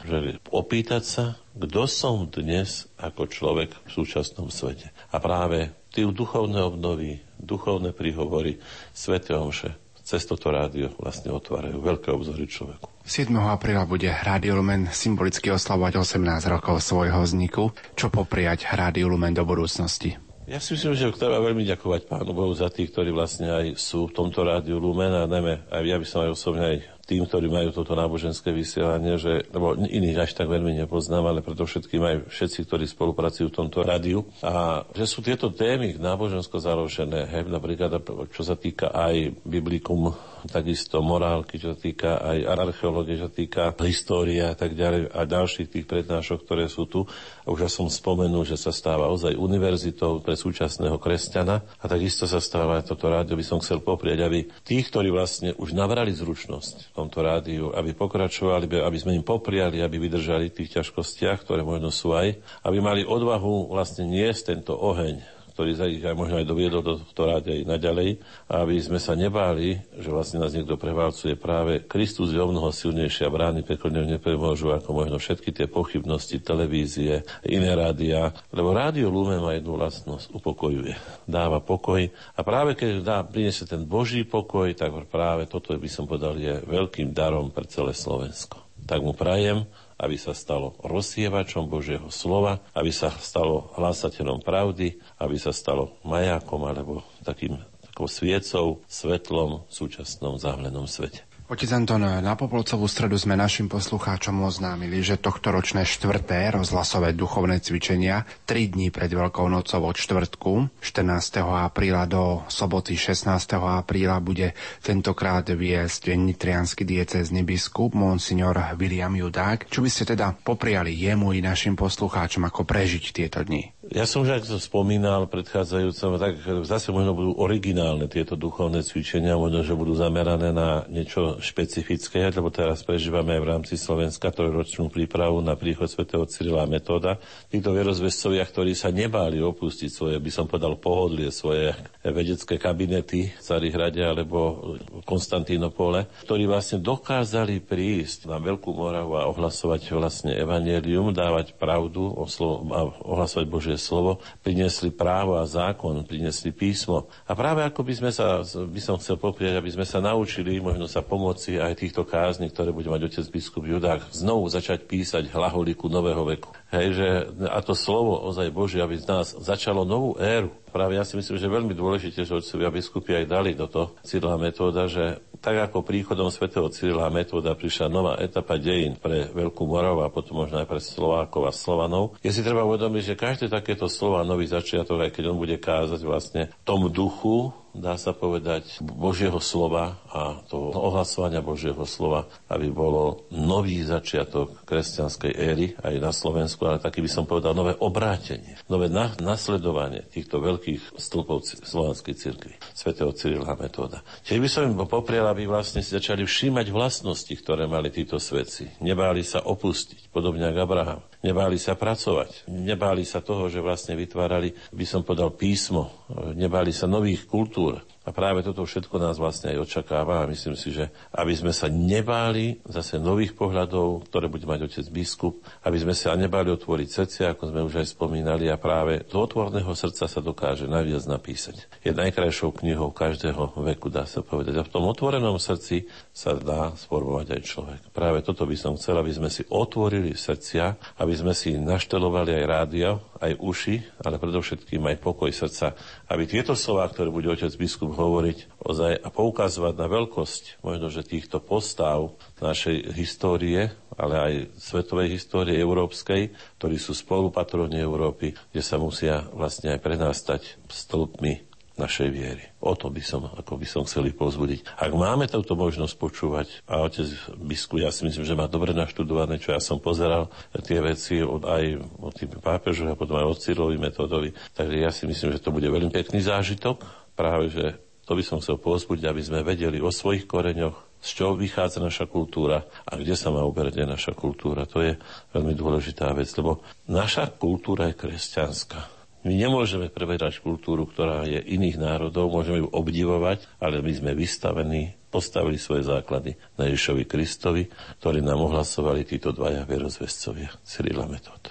opýtať sa, kto som dnes ako človek v súčasnom svete. A práve tie duchovné obnovy, duchovné príhovory, sväté omše cez toto rádio vlastne otvárajú veľké obzory človeku. 7. apríla bude Rádio Lumen symbolicky oslavovať 18 rokov svojho vzniku. Čo popriať Rádiu Lumen do budúcnosti? Ja si myslím, že treba veľmi ďakovať Pánu Bohu za tých, ktorí vlastne aj sú v tomto Rádiu Lumen a najmä aj ja by som aj osobne aj tým, ktorí majú toto náboženské vysielanie, že, lebo iných až tak veľmi nepoznám, ale preto všetkým aj všetci, ktorí spolupracujú v tomto rádiu. A že sú tieto témy nábožensko založené, napríklad, čo sa týka aj biblikum, takisto morálky, čo sa týka aj archeológie, čo sa týka histórie a tak ďalej a ďalších tých prednášok, ktoré sú tu. A už ja som spomenul, že sa stáva ozaj univerzitou pre súčasného kresťana a takisto sa stáva aj toto rádio, by som chcel poprieť, aby tých, ktorí vlastne už nabrali zručnosť v tomto rádiu, aby pokračovali, aby sme im popriali, aby vydržali v tých ťažkostiach, ktoré možno sú aj, aby mali odvahu vlastne niesť tento oheň, ktorý za ich aj možno aj doviedol do tohto rádia aj naďalej, aby sme sa nebáli, že vlastne nás niekto prevalcuje. Práve Kristus je o mnoho silnejšie a brány pekelne nepomôžu ako možno všetky tie pochybnosti, televízie, iné rádia, lebo rádio Lumen má jednu vlastnosť, upokojuje, dáva pokoj a práve keď priniesie ten Boží pokoj, tak práve toto by som povedal je veľkým darom pre celé Slovensko. Tak mu prajem, aby sa stalo rozsievačom Božieho slova, aby sa stalo hlásateľom pravdy, aby sa stalo majákom alebo takou sviecou, svetlom v súčasnom zahmlenom svete. Otec Anton, na Popolcovú stredu sme našim poslucháčom oznámili, že tohtoročné štvrté rozhlasové duchovné cvičenia 3 dní pred Veľkou nocou od štvrtku 14. apríla do soboty 16. apríla bude tentokrát viesť nitriansky diecézny biskup monsignor William Judák. Čo by ste teda popriali jemu i našim poslucháčom, ako prežiť tieto dni? Ja som už ako spomínal predchádzajúcom, tak zase možno budú originálne tieto duchovné cvičenia, možno, že budú zamerané na niečo špecifické, lebo teraz prežívame aj v rámci Slovenska trojročnú prípravu na príchod svätého Cyrila a Metoda. Títo vierozvescovia, ktorí sa nebáli opustiť svoje, by som povedal, pohodlie, svoje vedecké kabinety v Carihrade alebo Konstantínopole, ktorí vlastne dokázali prísť na Veľkú Moravu a ohlasovať vlastne evanjelium, dávať pravdu a ohlasovať Božie slovo, priniesli právo a zákon, priniesli písmo. A práve ako by som chcel poprieť, aby sme sa naučili, možno sa pomoci aj týchto kázni, ktoré bude mať otec biskup Judák, znovu začať písať hlaholiku nového veku. A to slovo ozaj Božie, aby z nás začalo novú éru. Práve ja si myslím, že veľmi dôležité, že otcovia biskupi aj dali do toho Cyrila a Metóda, že tak ako príchodom svätého Cyrila a Metóda prišla nová etapa dejín pre Veľkú Moravu a potom možno aj pre Slovákov a Slovanov, je si treba uvedomiť, že každé takéto slova nový začiatok, aj keď on bude kázať vlastne tom duchu, dá sa povedať, Božieho slova a toho ohlasovania Božieho slova, aby bolo nový začiatok kresťanskej éry aj na Slovensku, ale taký by som povedal nové obrátenie, nové nasledovanie týchto veľkých stĺpov slovanskej cirkvi, svätého Cyrila a Metóda. Čiže by som im popriel, aby vlastne si začali všímať vlastnosti, ktoré mali títo svätci. Nebáli sa opustiť, podobne ako Abraham. Nebáli sa pracovať, nebáli sa toho, že vlastne vytvárali, by som podal písmo, nebáli sa nových kultúr. A práve toto všetko nás vlastne aj očakáva a myslím si, že aby sme sa nebáli zase nových pohľadov, ktoré bude mať otec biskup, aby sme sa nebáli otvoriť srdce, ako sme už aj spomínali, a práve do otvorného srdca sa dokáže najviac napísať. Je najkrajšou knihou každého veku, dá sa povedať. A v tom otvorenom srdci sa dá sformovať aj človek. Práve toto by som chcel, aby sme si otvorili srdcia, aby sme si naštelovali aj rádio, aj uši, ale predovšetkým aj pokoj srdca, aby tieto slová, ktoré bude otec biskup hovoriť ozaj a poukazovať na veľkosť možno, že týchto postav našej histórie, ale aj svetovej histórie európskej, ktorí sú spolupatróni Európy, kde sa musia vlastne aj pre nás stať stĺpmi našej viery. O to by som, ako by som chcel ich povzbudiť. Ak máme túto možnosť počúvať, a otec biskup, ja si myslím, že má dobre naštudované, čo ja som pozeral tie veci aj od tým pápežov a potom aj od Cyrilovi Metodovi. Takže ja si myslím, že to bude veľmi pekný zážitok. Práve, že to by som chcel povzbudiť, aby sme vedeli o svojich koreňoch, z čoho vychádza naša kultúra a kde sa má uberať naša kultúra. To je veľmi dôležitá vec, lebo naša kultúra je kresťanská. My nemôžeme preberať kultúru, ktorá je iných národov, môžeme ju obdivovať, ale my sme vystavení, postavili svoje základy na Ježišovi Kristovi, ktorý nám ohlasovali títo dvaja vierozvescovia, Cyril a Metod.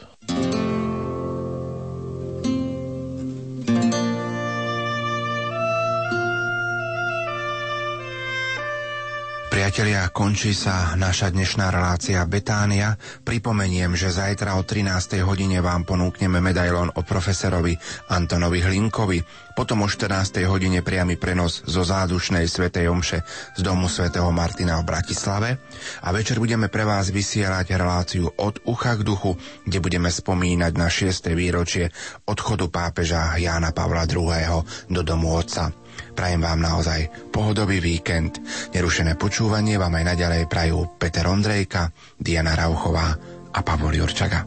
Priatelia, končí sa naša dnešná relácia Betánia. Pripomeniem, že zajtra o 13. hodine vám ponúkneme medailón o profesorovi Antonovi Hlinkovi. Potom o 14. hodine priamy prenos zo zádušnej svätej omše z domu svätého Martina v Bratislave. A večer budeme pre vás vysielať reláciu Od ucha k duchu, kde budeme spomínať na 6. výročie odchodu pápeža Jána Pavla II. Do domu Otca. Prajem vám naozaj pohodový víkend. Nerušené počúvanie vám aj naďalej prajú Peter Ondrejka, Diana Rauchová a Pavol Jurčaga.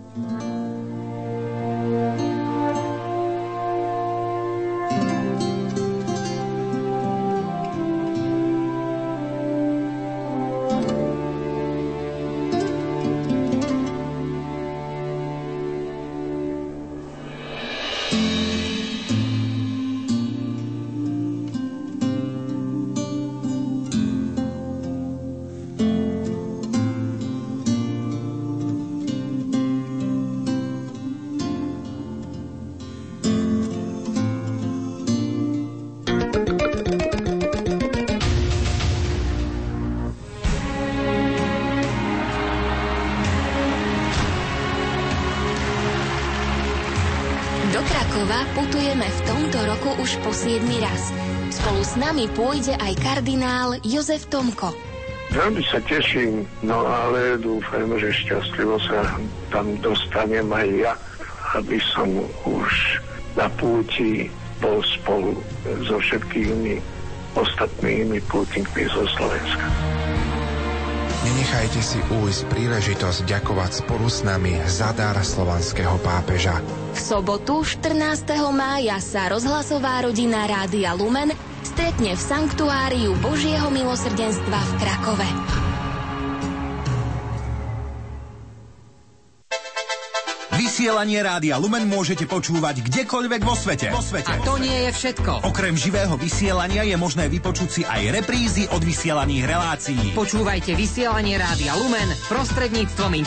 Po 7. raz. Spolu s nami pôjde aj kardinál Jozef Tomko. Veľmi sa teším, no ale dúfam, že šťastlivo sa tam dostanem aj ja, aby som už na púti bol spolu so všetkými ostatnými pútnikmi zo Slovenska. Nenechajte si újsť príležitosť ďakovať spolu s nami za dar slovanského pápeža. V sobotu 14. mája sa rozhlasová rodina Rádia Lumen stretne v Sanktuáriu Božieho milosrdenstva v Krakove. Vysielanie Rádia Lumen môžete počúvať kdekoľvek vo svete. A to nie je všetko. Okrem živého vysielania je možné vypočuť si aj reprízy od vysielaných relácií. Počúvajte vysielanie Rádia Lumen prostredníctvom